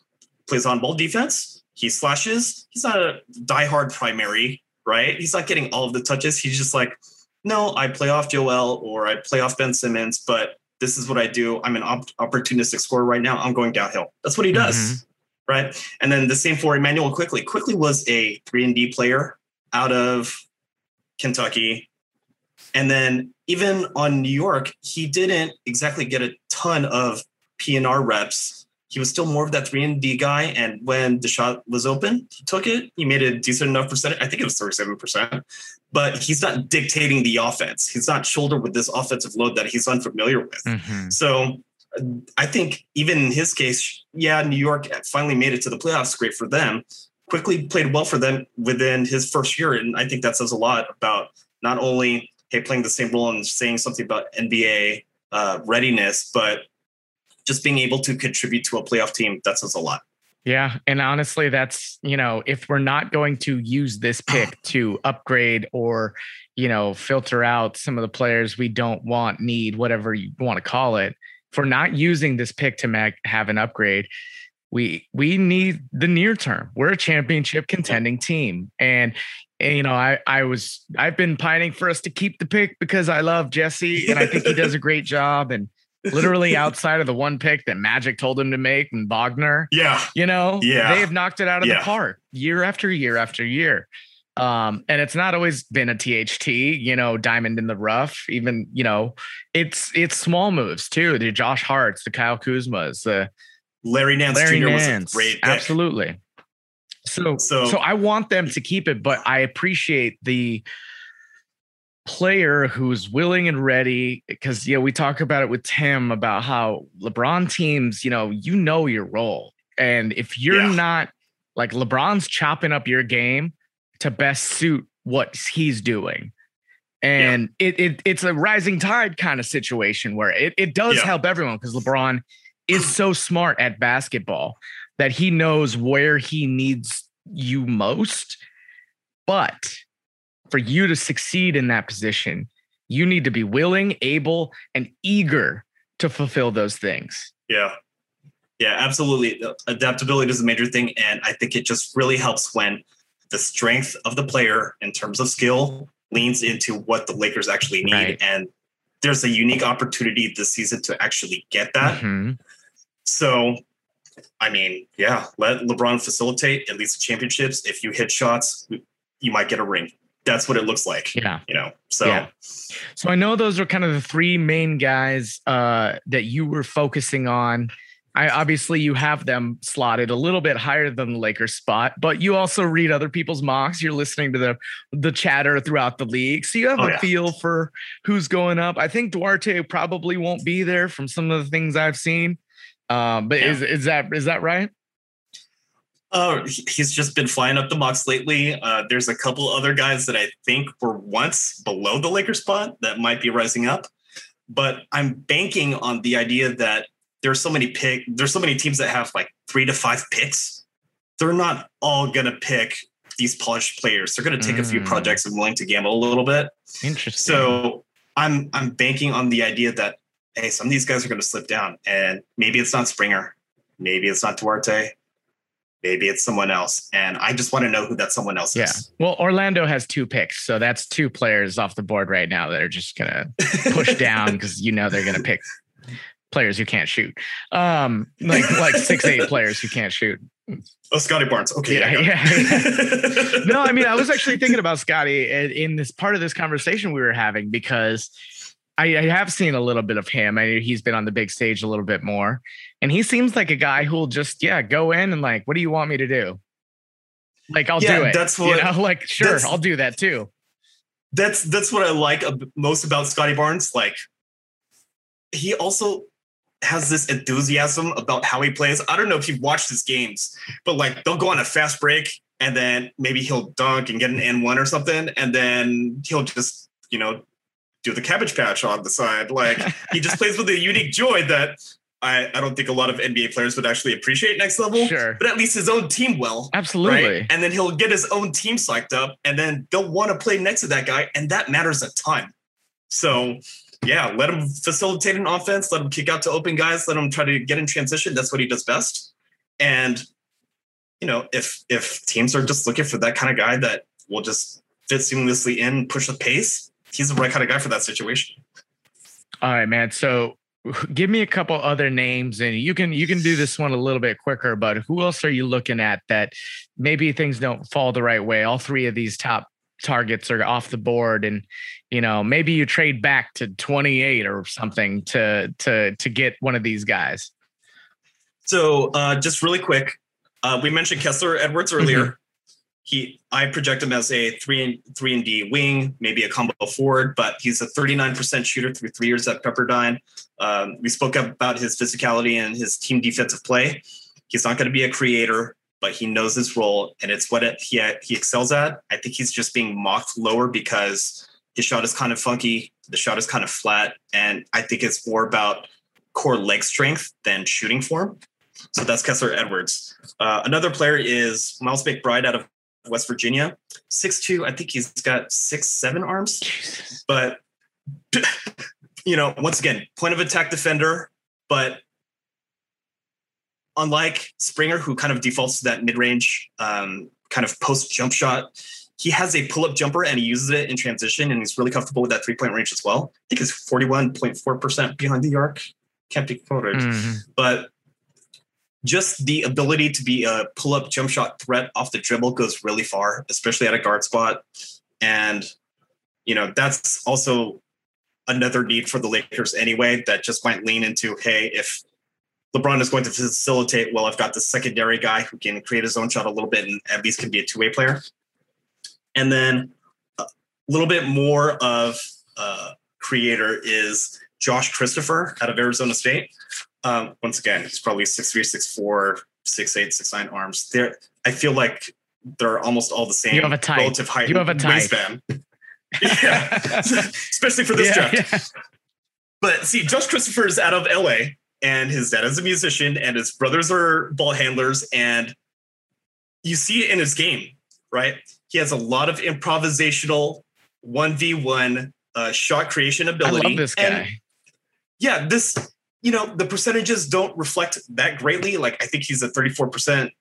Plays on ball defense. He slashes. He's not a diehard primary, right? He's not getting all of the touches. He's just like, no, I play off Joel or I play off Ben Simmons, but this is what I do. I'm an op- opportunistic scorer right now. I'm going downhill. That's what he does, mm-hmm. right? And then the same for Emmanuel Quickley. Quickley was a three and D player out of Kentucky. And then even on New York, he didn't exactly get a ton of P N R reps. He was still more of that three and D guy. And when the shot was open, he took it. He made a decent enough percentage. I think it was thirty-seven percent, but he's not dictating the offense. He's not shouldered with this offensive load that he's unfamiliar with. Mm-hmm. So I think even in his case, yeah, New York finally made it to the playoffs. Great for them. Quickley played well for them within his first year. And I think that says a lot about not only, hey, playing the same role and saying something about N B A uh, readiness, but just being able to contribute to a playoff team, that says a lot. Yeah. And honestly, that's, you know, if we're not going to use this pick to upgrade or, you know, filter out some of the players we don't want, need, whatever you want to call it, if we're not using this pick to make, have an upgrade, we, we need the near term. We're a championship contending team. And, and you know, I, I was, I've been pining for us to keep the pick because I love Jesse and I think he does a great job. And, literally outside of the one pick that Magic told him to make and Wagner, yeah, you know, yeah. they have knocked it out of yeah. the park year after year after year. Um, and it's not always been a T H T, you know, diamond in the rough, even, you know, it's, it's small moves too. The Josh Harts, the Kyle Kuzmas, the Larry Nance, Larry Junior Nance. Was a great pick. Absolutely. So, so, so I want them to keep it, but I appreciate the, player who's willing and ready, because, you know, we talk about it with Tim about how LeBron teams, you know, you know your role. And if you're yeah. not, like, LeBron's chopping up your game to best suit what he's doing. And yeah. it, it it's a rising tide kind of situation where it, it does yeah. help everyone, because LeBron is so smart at basketball that he knows where he needs you most. But for you to succeed in that position, you need to be willing, able, and eager to fulfill those things. Yeah. Yeah, absolutely. Adaptability is a major thing. And I think it just really helps when the strength of the player in terms of skill leans into what the Lakers actually need. Right. And there's a unique opportunity this season to actually get that. Mm-hmm. So, I mean, yeah, let LeBron facilitate, at least championships. If you hit shots, you might get a ring. That's what it looks like. Yeah. You know, so. Yeah. So I know those are kind of the three main guys uh, that you were focusing on. I obviously you have them slotted a little bit higher than the Lakers spot, but you also read other people's mocks. You're listening to the the chatter throughout the league. So you have oh, a yeah. feel for who's going up. I think Duarte probably won't be there from some of the things I've seen. Um, but yeah. is is that is that right? Uh, he's just been flying up the mocks lately. Uh, there's a couple other guys that I think were once below the Lakers spot that might be rising up, but I'm banking on the idea that There's so many pick. There's so many teams that have like three to five picks. They're not all going to pick these polished players. They're going to take mm. a few projects and willing to gamble a little bit. Interesting. So I'm I'm banking on the idea that, hey, some of these guys are going to slip down, and maybe it's not Springer. Maybe it's not Duarte. Maybe it's someone else. And I just want to know who that someone else yeah. is. Well, Orlando has two picks. So that's two players off the board right now that are just going to push down because, you know, they're going to pick players who can't shoot, um, like like six eight players who can't shoot. Oh, Scotty Barnes. Okay, yeah, yeah. yeah. No, I mean, I was actually thinking about Scotty in this part of this conversation we were having, because I, I have seen a little bit of him. I he's been on the big stage a little bit more, and he seems like a guy who'll just yeah go in and like, what do you want me to do? Like, I'll yeah, do it. That's what. You know? Like, sure, I'll do that too. That's that's what I like most about Scotty Barnes. Like, he also has this enthusiasm about how he plays. I don't know if you've watched his games, but like they'll go on a fast break and then maybe he'll dunk and get an N one or something. And then he'll just, you know, do the cabbage patch on the side. Like he just plays with a unique joy that I, I don't think a lot of N B A players would actually appreciate next level, sure. but at least his own team will. Absolutely. Right? And then he'll get his own team psyched up and then they'll want to play next to that guy. And that matters a ton. So yeah, let him facilitate an offense, let him kick out to open guys, let him try to get in transition. That's what he does best. And, you know, if if teams are just looking for that kind of guy that will just fit seamlessly in, push the pace, he's the right kind of guy for that situation. All right, man. So give me a couple other names, and you can you can do this one a little bit quicker, but who else are you looking at that maybe things don't fall the right way? All three of these top targets are off the board, and you know, maybe you trade back to twenty-eight or something to to to get one of these guys. So uh just really quick, uh we mentioned Kessler Edwards earlier. Mm-hmm. He I project him as a three and three and D wing, maybe a combo forward, but he's a thirty-nine percent shooter through three years at Pepperdine. Um we spoke about his physicality and his team defensive play. He's not going to be a creator, but he knows his role, and it's what it, he he excels at. I think he's just being mocked lower because his shot is kind of funky. The shot is kind of flat. And I think it's more about core leg strength than shooting form. So that's Kessler Edwards. Uh, another player is Miles McBride out of West Virginia, six two. I think he's got six, seven arms, Jesus. But you know, once again, point of attack defender, but unlike Springer, who kind of defaults to that mid-range um, kind of post-jump shot, he has a pull-up jumper and he uses it in transition, and he's really comfortable with that three-point range as well. I think it's forty-one point four percent behind the arc. Can't be quoted. Mm-hmm. But just the ability to be a pull-up jump shot threat off the dribble goes really far, especially at a guard spot. And, you know, that's also another need for the Lakers anyway that just might lean into, hey, if LeBron is going to facilitate, well, I've got the secondary guy who can create his own shot a little bit and at least can be a two-way player. And then uh, little bit more of uh creator is Josh Christopher out of Arizona State. Um, once again, it's probably six three, six four, six eight, six nine arms. They're, I feel like they're almost all the same. You have a type. Relative height. You have a type. Yeah. Especially for this yeah, draft. Yeah. But see, Josh Christopher is out of L A, and his dad is a musician, and his brothers are ball handlers. And you see it in his game, right? He has a lot of improvisational one v one uh, shot creation ability. I love this guy. And yeah, this, you know, the percentages don't reflect that greatly. Like, I think he's a thirty-four percent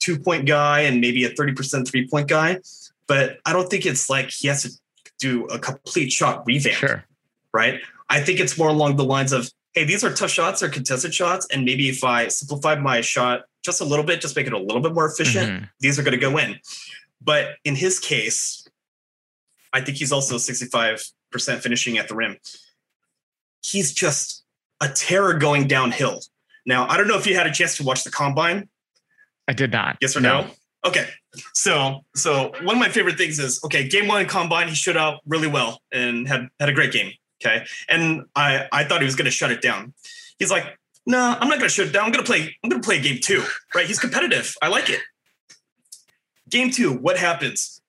two-point guy and maybe a thirty percent three-point guy. But I don't think it's like he has to do a complete shot revamp, sure. right? I think it's more along the lines of, hey, these are tough shots or contested shots, and maybe if I simplify my shot just a little bit, just make it a little bit more efficient, mm-hmm. these are going to go in. But in his case, I think he's also sixty-five percent finishing at the rim. He's just a terror going downhill. Now, I don't know if you had a chance to watch the Combine. I did not. Yes or no? no? Okay. So, so one of my favorite things is, okay, game one Combine, he showed out really well and had, had a great game. Okay. And I, I thought he was going to shut it down. He's like, no, nah, I'm not going to shut it down. I'm going to play, I'm going to play game two, right? He's competitive. I like it. Game two, what happens?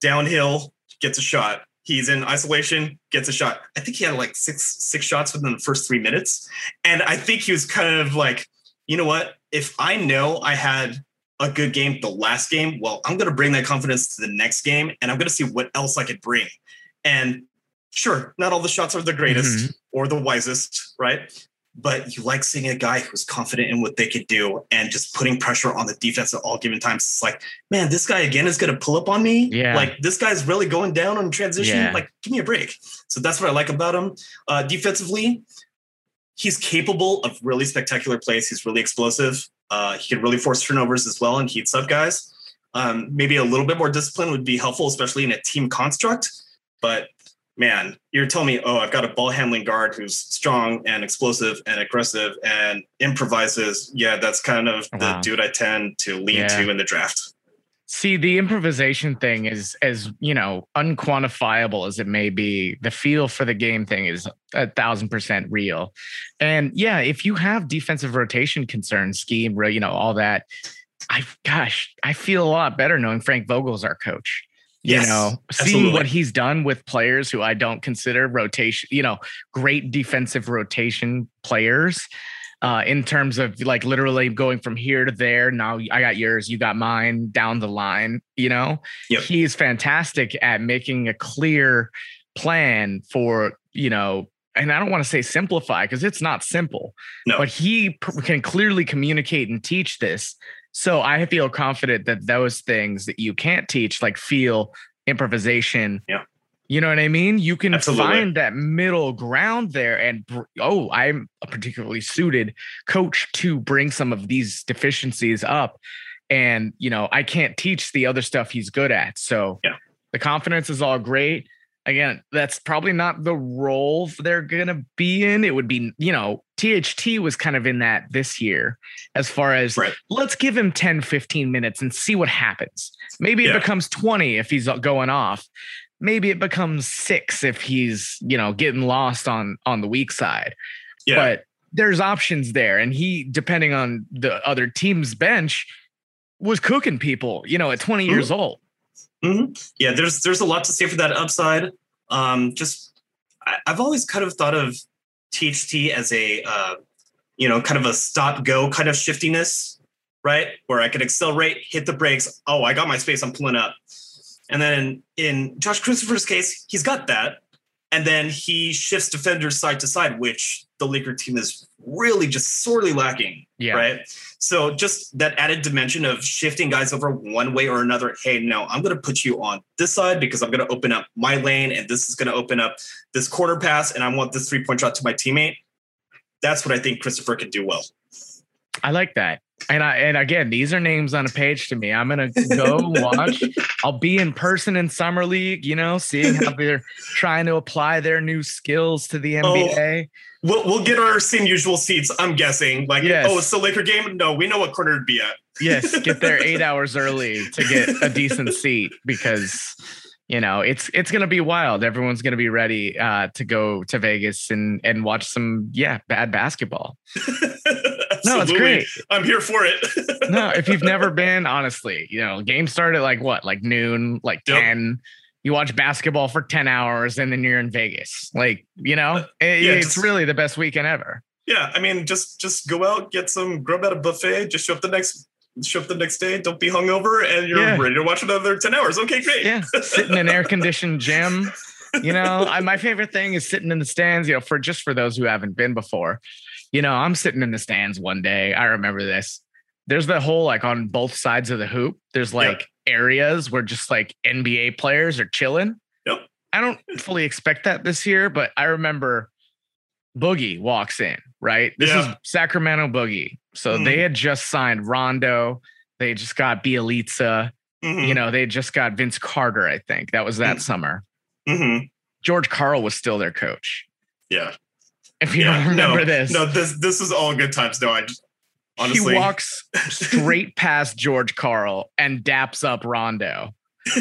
Downhill, gets a shot. He's in isolation, gets a shot. I think he had like six, six shots within the first three minutes. And I think he was kind of like, you know what? If I know I had a good game the last game, well, I'm going to bring that confidence to the next game, and I'm going to see what else I could bring. And sure, not all the shots are the greatest mm-hmm. or the wisest, right? But you like seeing a guy who's confident in what they could do and just putting pressure on the defense at all given times. It's like, man, this guy again is going to pull up on me. Yeah. Like, this guy's really going down on transition. Yeah. Like, give me a break. So that's what I like about him. Uh, defensively, he's capable of really spectacular plays. He's really explosive. Uh, he can really force turnovers as well and heats up guys. Um, maybe a little bit more discipline would be helpful, especially in a team construct. But man, you're telling me, oh, I've got a ball handling guard who's strong and explosive and aggressive and improvises. Yeah, that's kind of wow. the dude I tend to lean yeah. to in the draft. See, the improvisation thing is, as you know, unquantifiable as it may be, the feel for the game thing is a thousand percent real. And yeah, if you have defensive rotation concerns, scheme, you know, all that, I gosh, I feel a lot better knowing Frank Vogel's our coach. You yes, know, seeing absolutely. What he's done with players who I don't consider rotation, you know, great defensive rotation players uh, in terms of like literally going from here to there. Now I got yours, you got mine down the line. You know, yep. he's fantastic at making a clear plan for, you know, and I don't want to say simplify because it's not simple, no. but he pr- can clearly communicate and teach this. So I feel confident that those things that you can't teach, like feel, improvisation, yeah. you know what I mean? You can Absolutely. Find that middle ground there and, oh, I'm a particularly suited coach to bring some of these deficiencies up. And, you know, I can't teach the other stuff he's good at. So yeah. the confidence is all great. Again, that's probably not the role they're going to be in. It would be, you know, T H T was kind of in that this year as far as right. let's give him ten, fifteen minutes and see what happens. Maybe yeah. it becomes twenty if he's going off. Maybe it becomes six if he's, you know, getting lost on on the weak side. Yeah. But there's options there. And he, depending on the other team's bench, was cooking people, you know, at twenty Ooh. Years old. Mm-hmm. Yeah, there's there's a lot to say for that upside. Um, just I, I've always kind of thought of T H T as a uh, you know kind of a stop go kind of shiftiness, right? Where I could accelerate, hit the brakes. Oh, I got my space. I'm pulling up. And then in Josh Christopher's case, he's got that, and then he shifts defenders side to side, which the Laker team is really just sorely lacking. Yeah. Right. So just that added dimension of shifting guys over one way or another. Hey, no, I'm going to put you on this side because I'm going to open up my lane and this is going to open up this corner pass. And I want this three point shot to my teammate. That's what I think Christopher could do well. I like that. And I, and again, these are names on a page to me. I'm going to go watch. I'll be in person in summer league, you know, seeing how they're trying to apply their new skills to the N B A. Oh. We'll we'll get our same usual seats, I'm guessing. Like, yes. oh, it's the Laker game? No, we know what corner to be at. Yes, get there eight hours early to get a decent seat because you know, it's it's going to be wild. Everyone's going to be ready uh, to go to Vegas and and watch some, yeah, bad basketball. No, it's great. I'm here for it. No, if you've never been, honestly, you know, games start at like what, like noon, like yep. ten. You watch basketball for ten hours and then you're in Vegas. Like, you know, it, yeah, it's just really the best weekend ever. Yeah. I mean, just, just go out, get some grub at a buffet, just show up the next, show up the next day. Don't be hungover and you're yeah. ready to watch another ten hours. Okay, great. Yeah. Sit in an air conditioned gym. You know, I, my favorite thing is sitting in the stands, you know, for just for those who haven't been before, you know, I'm sitting in the stands one day. I remember this. There's the whole, like on both sides of the hoop, there's like yep. areas where just like N B A players are chilling. Yep. I don't fully expect that this year, but I remember Boogie walks in, right? This yeah. is Sacramento Boogie. So mm. they had just signed Rondo. They just got Bielitsa. Mm-hmm. You know, they just got Vince Carter, I think. That was that mm. summer. Mm-hmm. George Karl was still their coach. Yeah. If you yeah. don't remember no. this. No, this this is all good times. No, I just honestly. He walks straight past George Karl and daps up Rondo.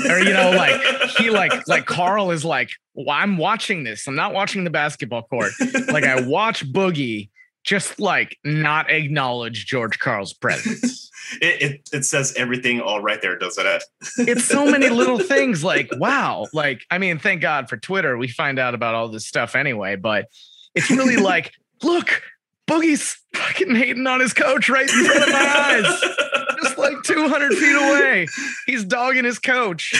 Or, you know, like he like like Karl is like, well, I'm watching this. I'm not watching the basketball court. Like I watch Boogie just like not acknowledge George Karl's presence. It, it it says everything all right there, doesn't it? It's so many little things like, wow. Like, I mean, thank God for Twitter. We find out about all this stuff anyway, but it's really like, look, Boogie's fucking hating on his coach right in front of my eyes. Just like two hundred feet away. He's dogging his coach.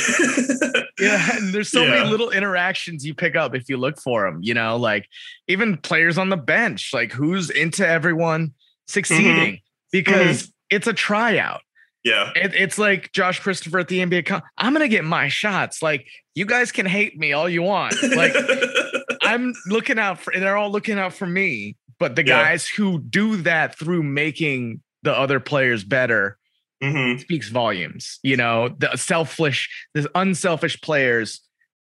Yeah. And there's so yeah. many little interactions you pick up if you look for them, you know, like even players on the bench, like who's into everyone succeeding mm-hmm. because mm-hmm. it's a tryout. Yeah. It, it's like Josh Christopher at the N B A. Con- I'm going to get my shots. Like you guys can hate me all you want. Like I'm looking out for, and they're all looking out for me. But the yeah. guys who do that through making the other players better mm-hmm. speaks volumes. You know, the selfish, the unselfish players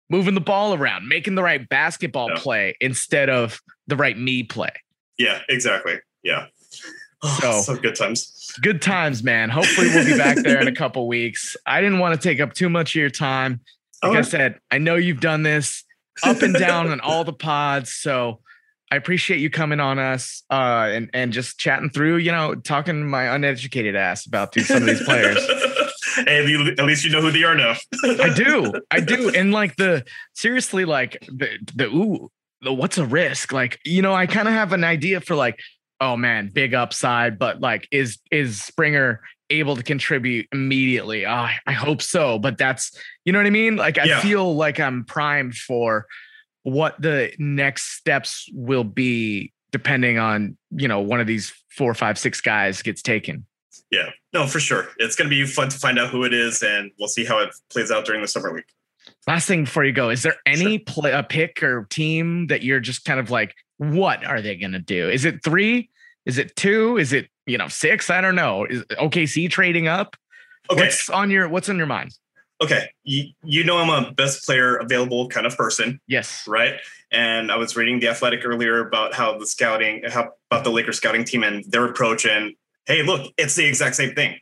moving the ball around, making the right basketball yeah. play instead of the right me play. Yeah, exactly. Yeah. So, so good times. Good times, man. Hopefully we'll be back there in a couple weeks. I didn't want to take up too much of your time. Like oh. I said, I know you've done this up and down on all the pods. So I appreciate you coming on us uh, and, and just chatting through, you know, talking to my uneducated ass about these, some of these players. Hey, at least you know who they are now. I do. I do. And like the, seriously, like the, the, ooh, the, what's a risk? Like, you know, I kind of have an idea for like, oh man, big upside, but like, is, is Springer able to contribute immediately? Oh, I, I hope so. But that's, you know what I mean? Like, I yeah. feel like I'm primed for what the next steps will be depending on, you know, one of these four, five, six guys gets taken. Yeah, no, for sure. It's going to be fun to find out who it is and we'll see how it plays out during the summer week. Last thing before you go, is there any sure. play, a pick or team that you're just kind of like, what are they going to do? Is it three? Is it two? Is it, you know, six? I don't know. Is O K C trading up? Okay. What's on your, what's on your mind? Okay, you, you know I'm a best player available kind of person. Yes. Right? And I was reading The Athletic earlier about how the scouting, how about the Lakers scouting team and their approach. And hey, look, it's the exact same thing.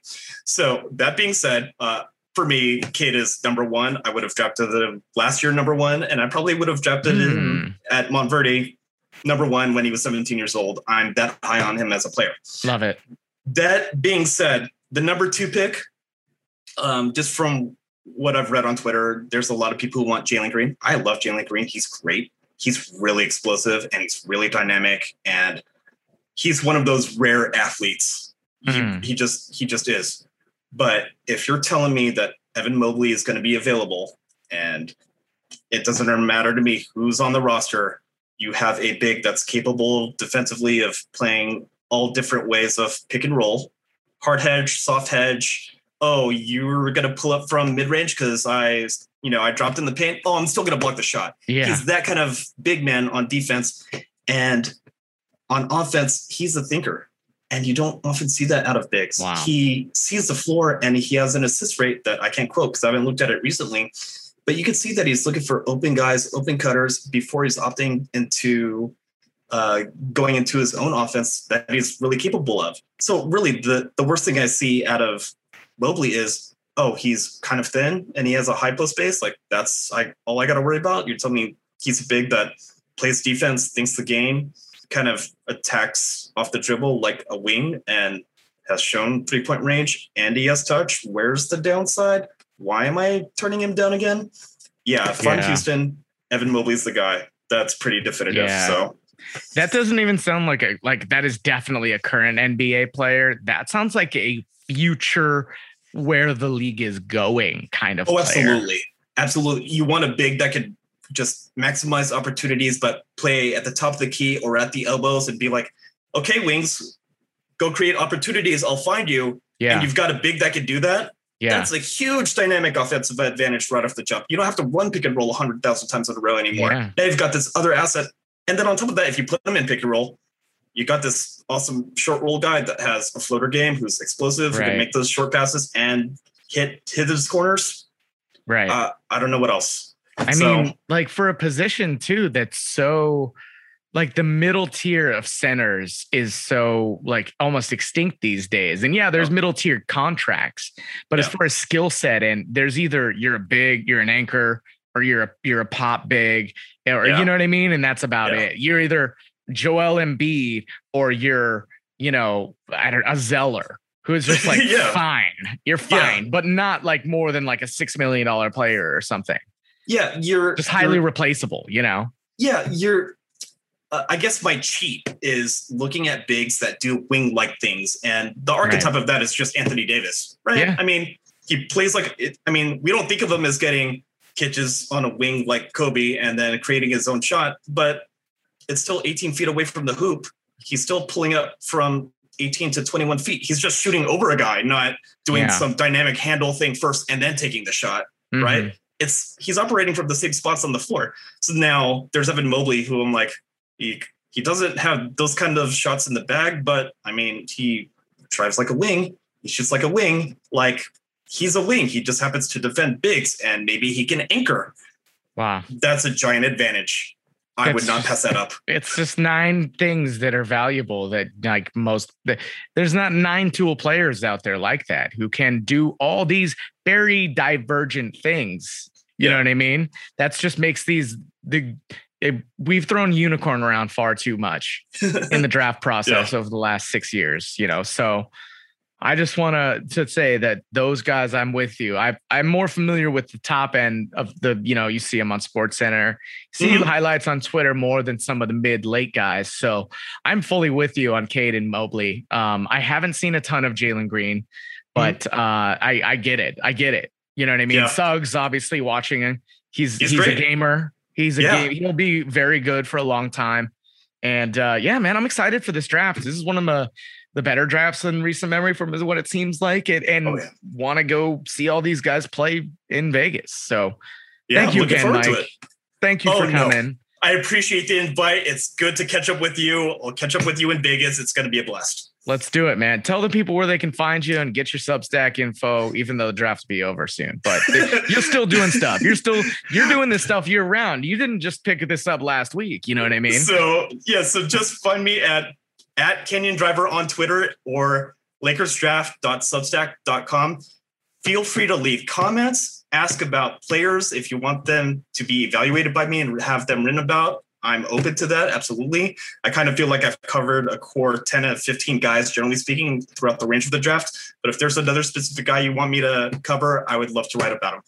So that being said, uh, for me, Cade is number one. I would have drafted him last year number one, and I probably would have drafted mm. him at Montverde number one when he was seventeen years old. I'm that high on him as a player. Love it. That being said, the number two pick, um, just from what I've read on Twitter, there's a lot of people who want Jalen Green. I love Jalen Green. He's great. He's really explosive and he's really dynamic. And he's one of those rare athletes. Mm. He, he just, he just is. But if you're telling me that Evan Mobley is going to be available and it doesn't matter to me who's on the roster, you have a big that's capable defensively of playing all different ways of pick and roll, hard hedge, soft hedge. Oh, you're going to pull up from mid-range because I, you know, I dropped in the paint. Oh, I'm still going to block the shot. Yeah. He's that kind of big man on defense. And on offense, he's a thinker. And you don't often see that out of bigs. Wow. He sees the floor and he has an assist rate that I can't quote because I haven't looked at it recently. But you can see that he's looking for open guys, open cutters before he's opting into uh, going into his own offense that he's really capable of. So really the, the worst thing I see out of Mobley is oh, he's kind of thin and he has a high post base, like that's I, all I got to worry about. You're telling me he's big that plays defense, thinks the game, kind of attacks off the dribble like a wing and has shown three-point range and he has touch. Where's the downside? Why am I turning him down again? Yeah, if yeah. I'm Houston, Evan Mobley's the guy. That's pretty definitive, yeah. so... That doesn't even sound like a, like that is definitely a current N B A player. That sounds like a future where the league is going kind of. Oh, player. absolutely. Absolutely. You want a big that could just maximize opportunities, but play at the top of the key or at the elbows and be like, okay, wings, go create opportunities. I'll find you. Yeah. And you've got a big that could do that. Yeah. That's a huge dynamic offensive advantage right off the jump. You don't have to run pick and roll a hundred thousand times in a row anymore. Yeah. Now you've got this other asset. And then on top of that, if you put them in pick and roll, you got this awesome short roll guy that has a floater game, who's explosive, right. who can make those short passes and hit hit those corners. Right. Uh, I don't know what else. I so, mean, like for a position too, that's so like the middle tier of centers is so like almost extinct these days. And yeah, there's yeah. middle tier contracts, but yeah. as far as skill set, and there's either you're a big, you're an anchor, or you're a you're a pop big, or yeah. you know what I mean? And that's about yeah. it. You're either Joel Embiid or you're, you know, I don't a Zeller who is just like, yeah. fine, you're fine, yeah. but not like more than like a six million dollars player or something. Yeah. You're just highly you're, replaceable, you know? Yeah. You're, uh, I guess my cheat is looking at bigs that do wing like things. And the archetype right. of that is just Anthony Davis, right? Yeah. I mean, he plays like, it, I mean, we don't think of him as getting catches on a wing like Kobe and then creating his own shot, but it's still eighteen feet away from the hoop. He's still pulling up from eighteen to twenty-one feet. He's just shooting over a guy, not doing yeah. some dynamic handle thing first and then taking the shot, mm-hmm. right? It's he's operating from the same spots on the floor. So now there's Evan Mobley, who I'm like, he, he doesn't have those kind of shots in the bag, but I mean, he drives like a wing. He shoots like a wing, like he's a wing. He just happens to defend bigs and maybe he can anchor. Wow. That's a giant advantage. I it's, would not pass that up. It's just nine things that are valuable that like most, that, there's not nine tool players out there like that who can do all these very divergent things. You yeah. know what I mean? That's just makes these, the it, we've thrown unicorn around far too much in the draft process yeah. over the last six years, you know? So I just want to say that those guys, I'm with you. I, I'm more familiar with the top end of the, you know, you see them on SportsCenter, see mm-hmm. the highlights on Twitter more than some of the mid late guys. So I'm fully with you on Cade and Mobley. Um, I haven't seen a ton of Jalen Green, but mm-hmm. uh, I, I get it. I get it. You know what I mean? Yeah. Suggs, obviously watching him. He's, he's, he's a gamer. He's a yeah. game. He'll be very good for a long time. And uh, yeah, man, I'm excited for this draft. This is one of the, the better drafts in recent memory from what it seems like it and oh, yeah. want to go see all these guys play in Vegas. So yeah, thank you again, Mike. Thank you oh, for coming. No. I appreciate the invite. It's good to catch up with you. I'll catch up with you in Vegas. It's going to be a blast. Let's do it, man. Tell the people where they can find you and get your Substack info, even though the draft will be over soon, but you're still doing stuff. You're still, you're doing this stuff year round. You didn't just pick this up last week. You know what I mean? So yeah. So just find me at, at Canyon Driver on Twitter or Lakers Draft dot Substack dot com. Feel free to leave comments, ask about players if you want them to be evaluated by me and have them written about. I'm open to that, absolutely. I kind of feel like I've covered a core ten to fifteen guys, generally speaking, throughout the range of the draft. But if there's another specific guy you want me to cover, I would love to write about him.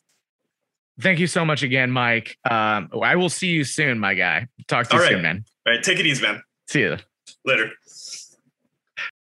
Thank you so much again, Mike. Um, I will see you soon, my guy. Talk to you soon, man. All right, take it easy, man. See you. Later.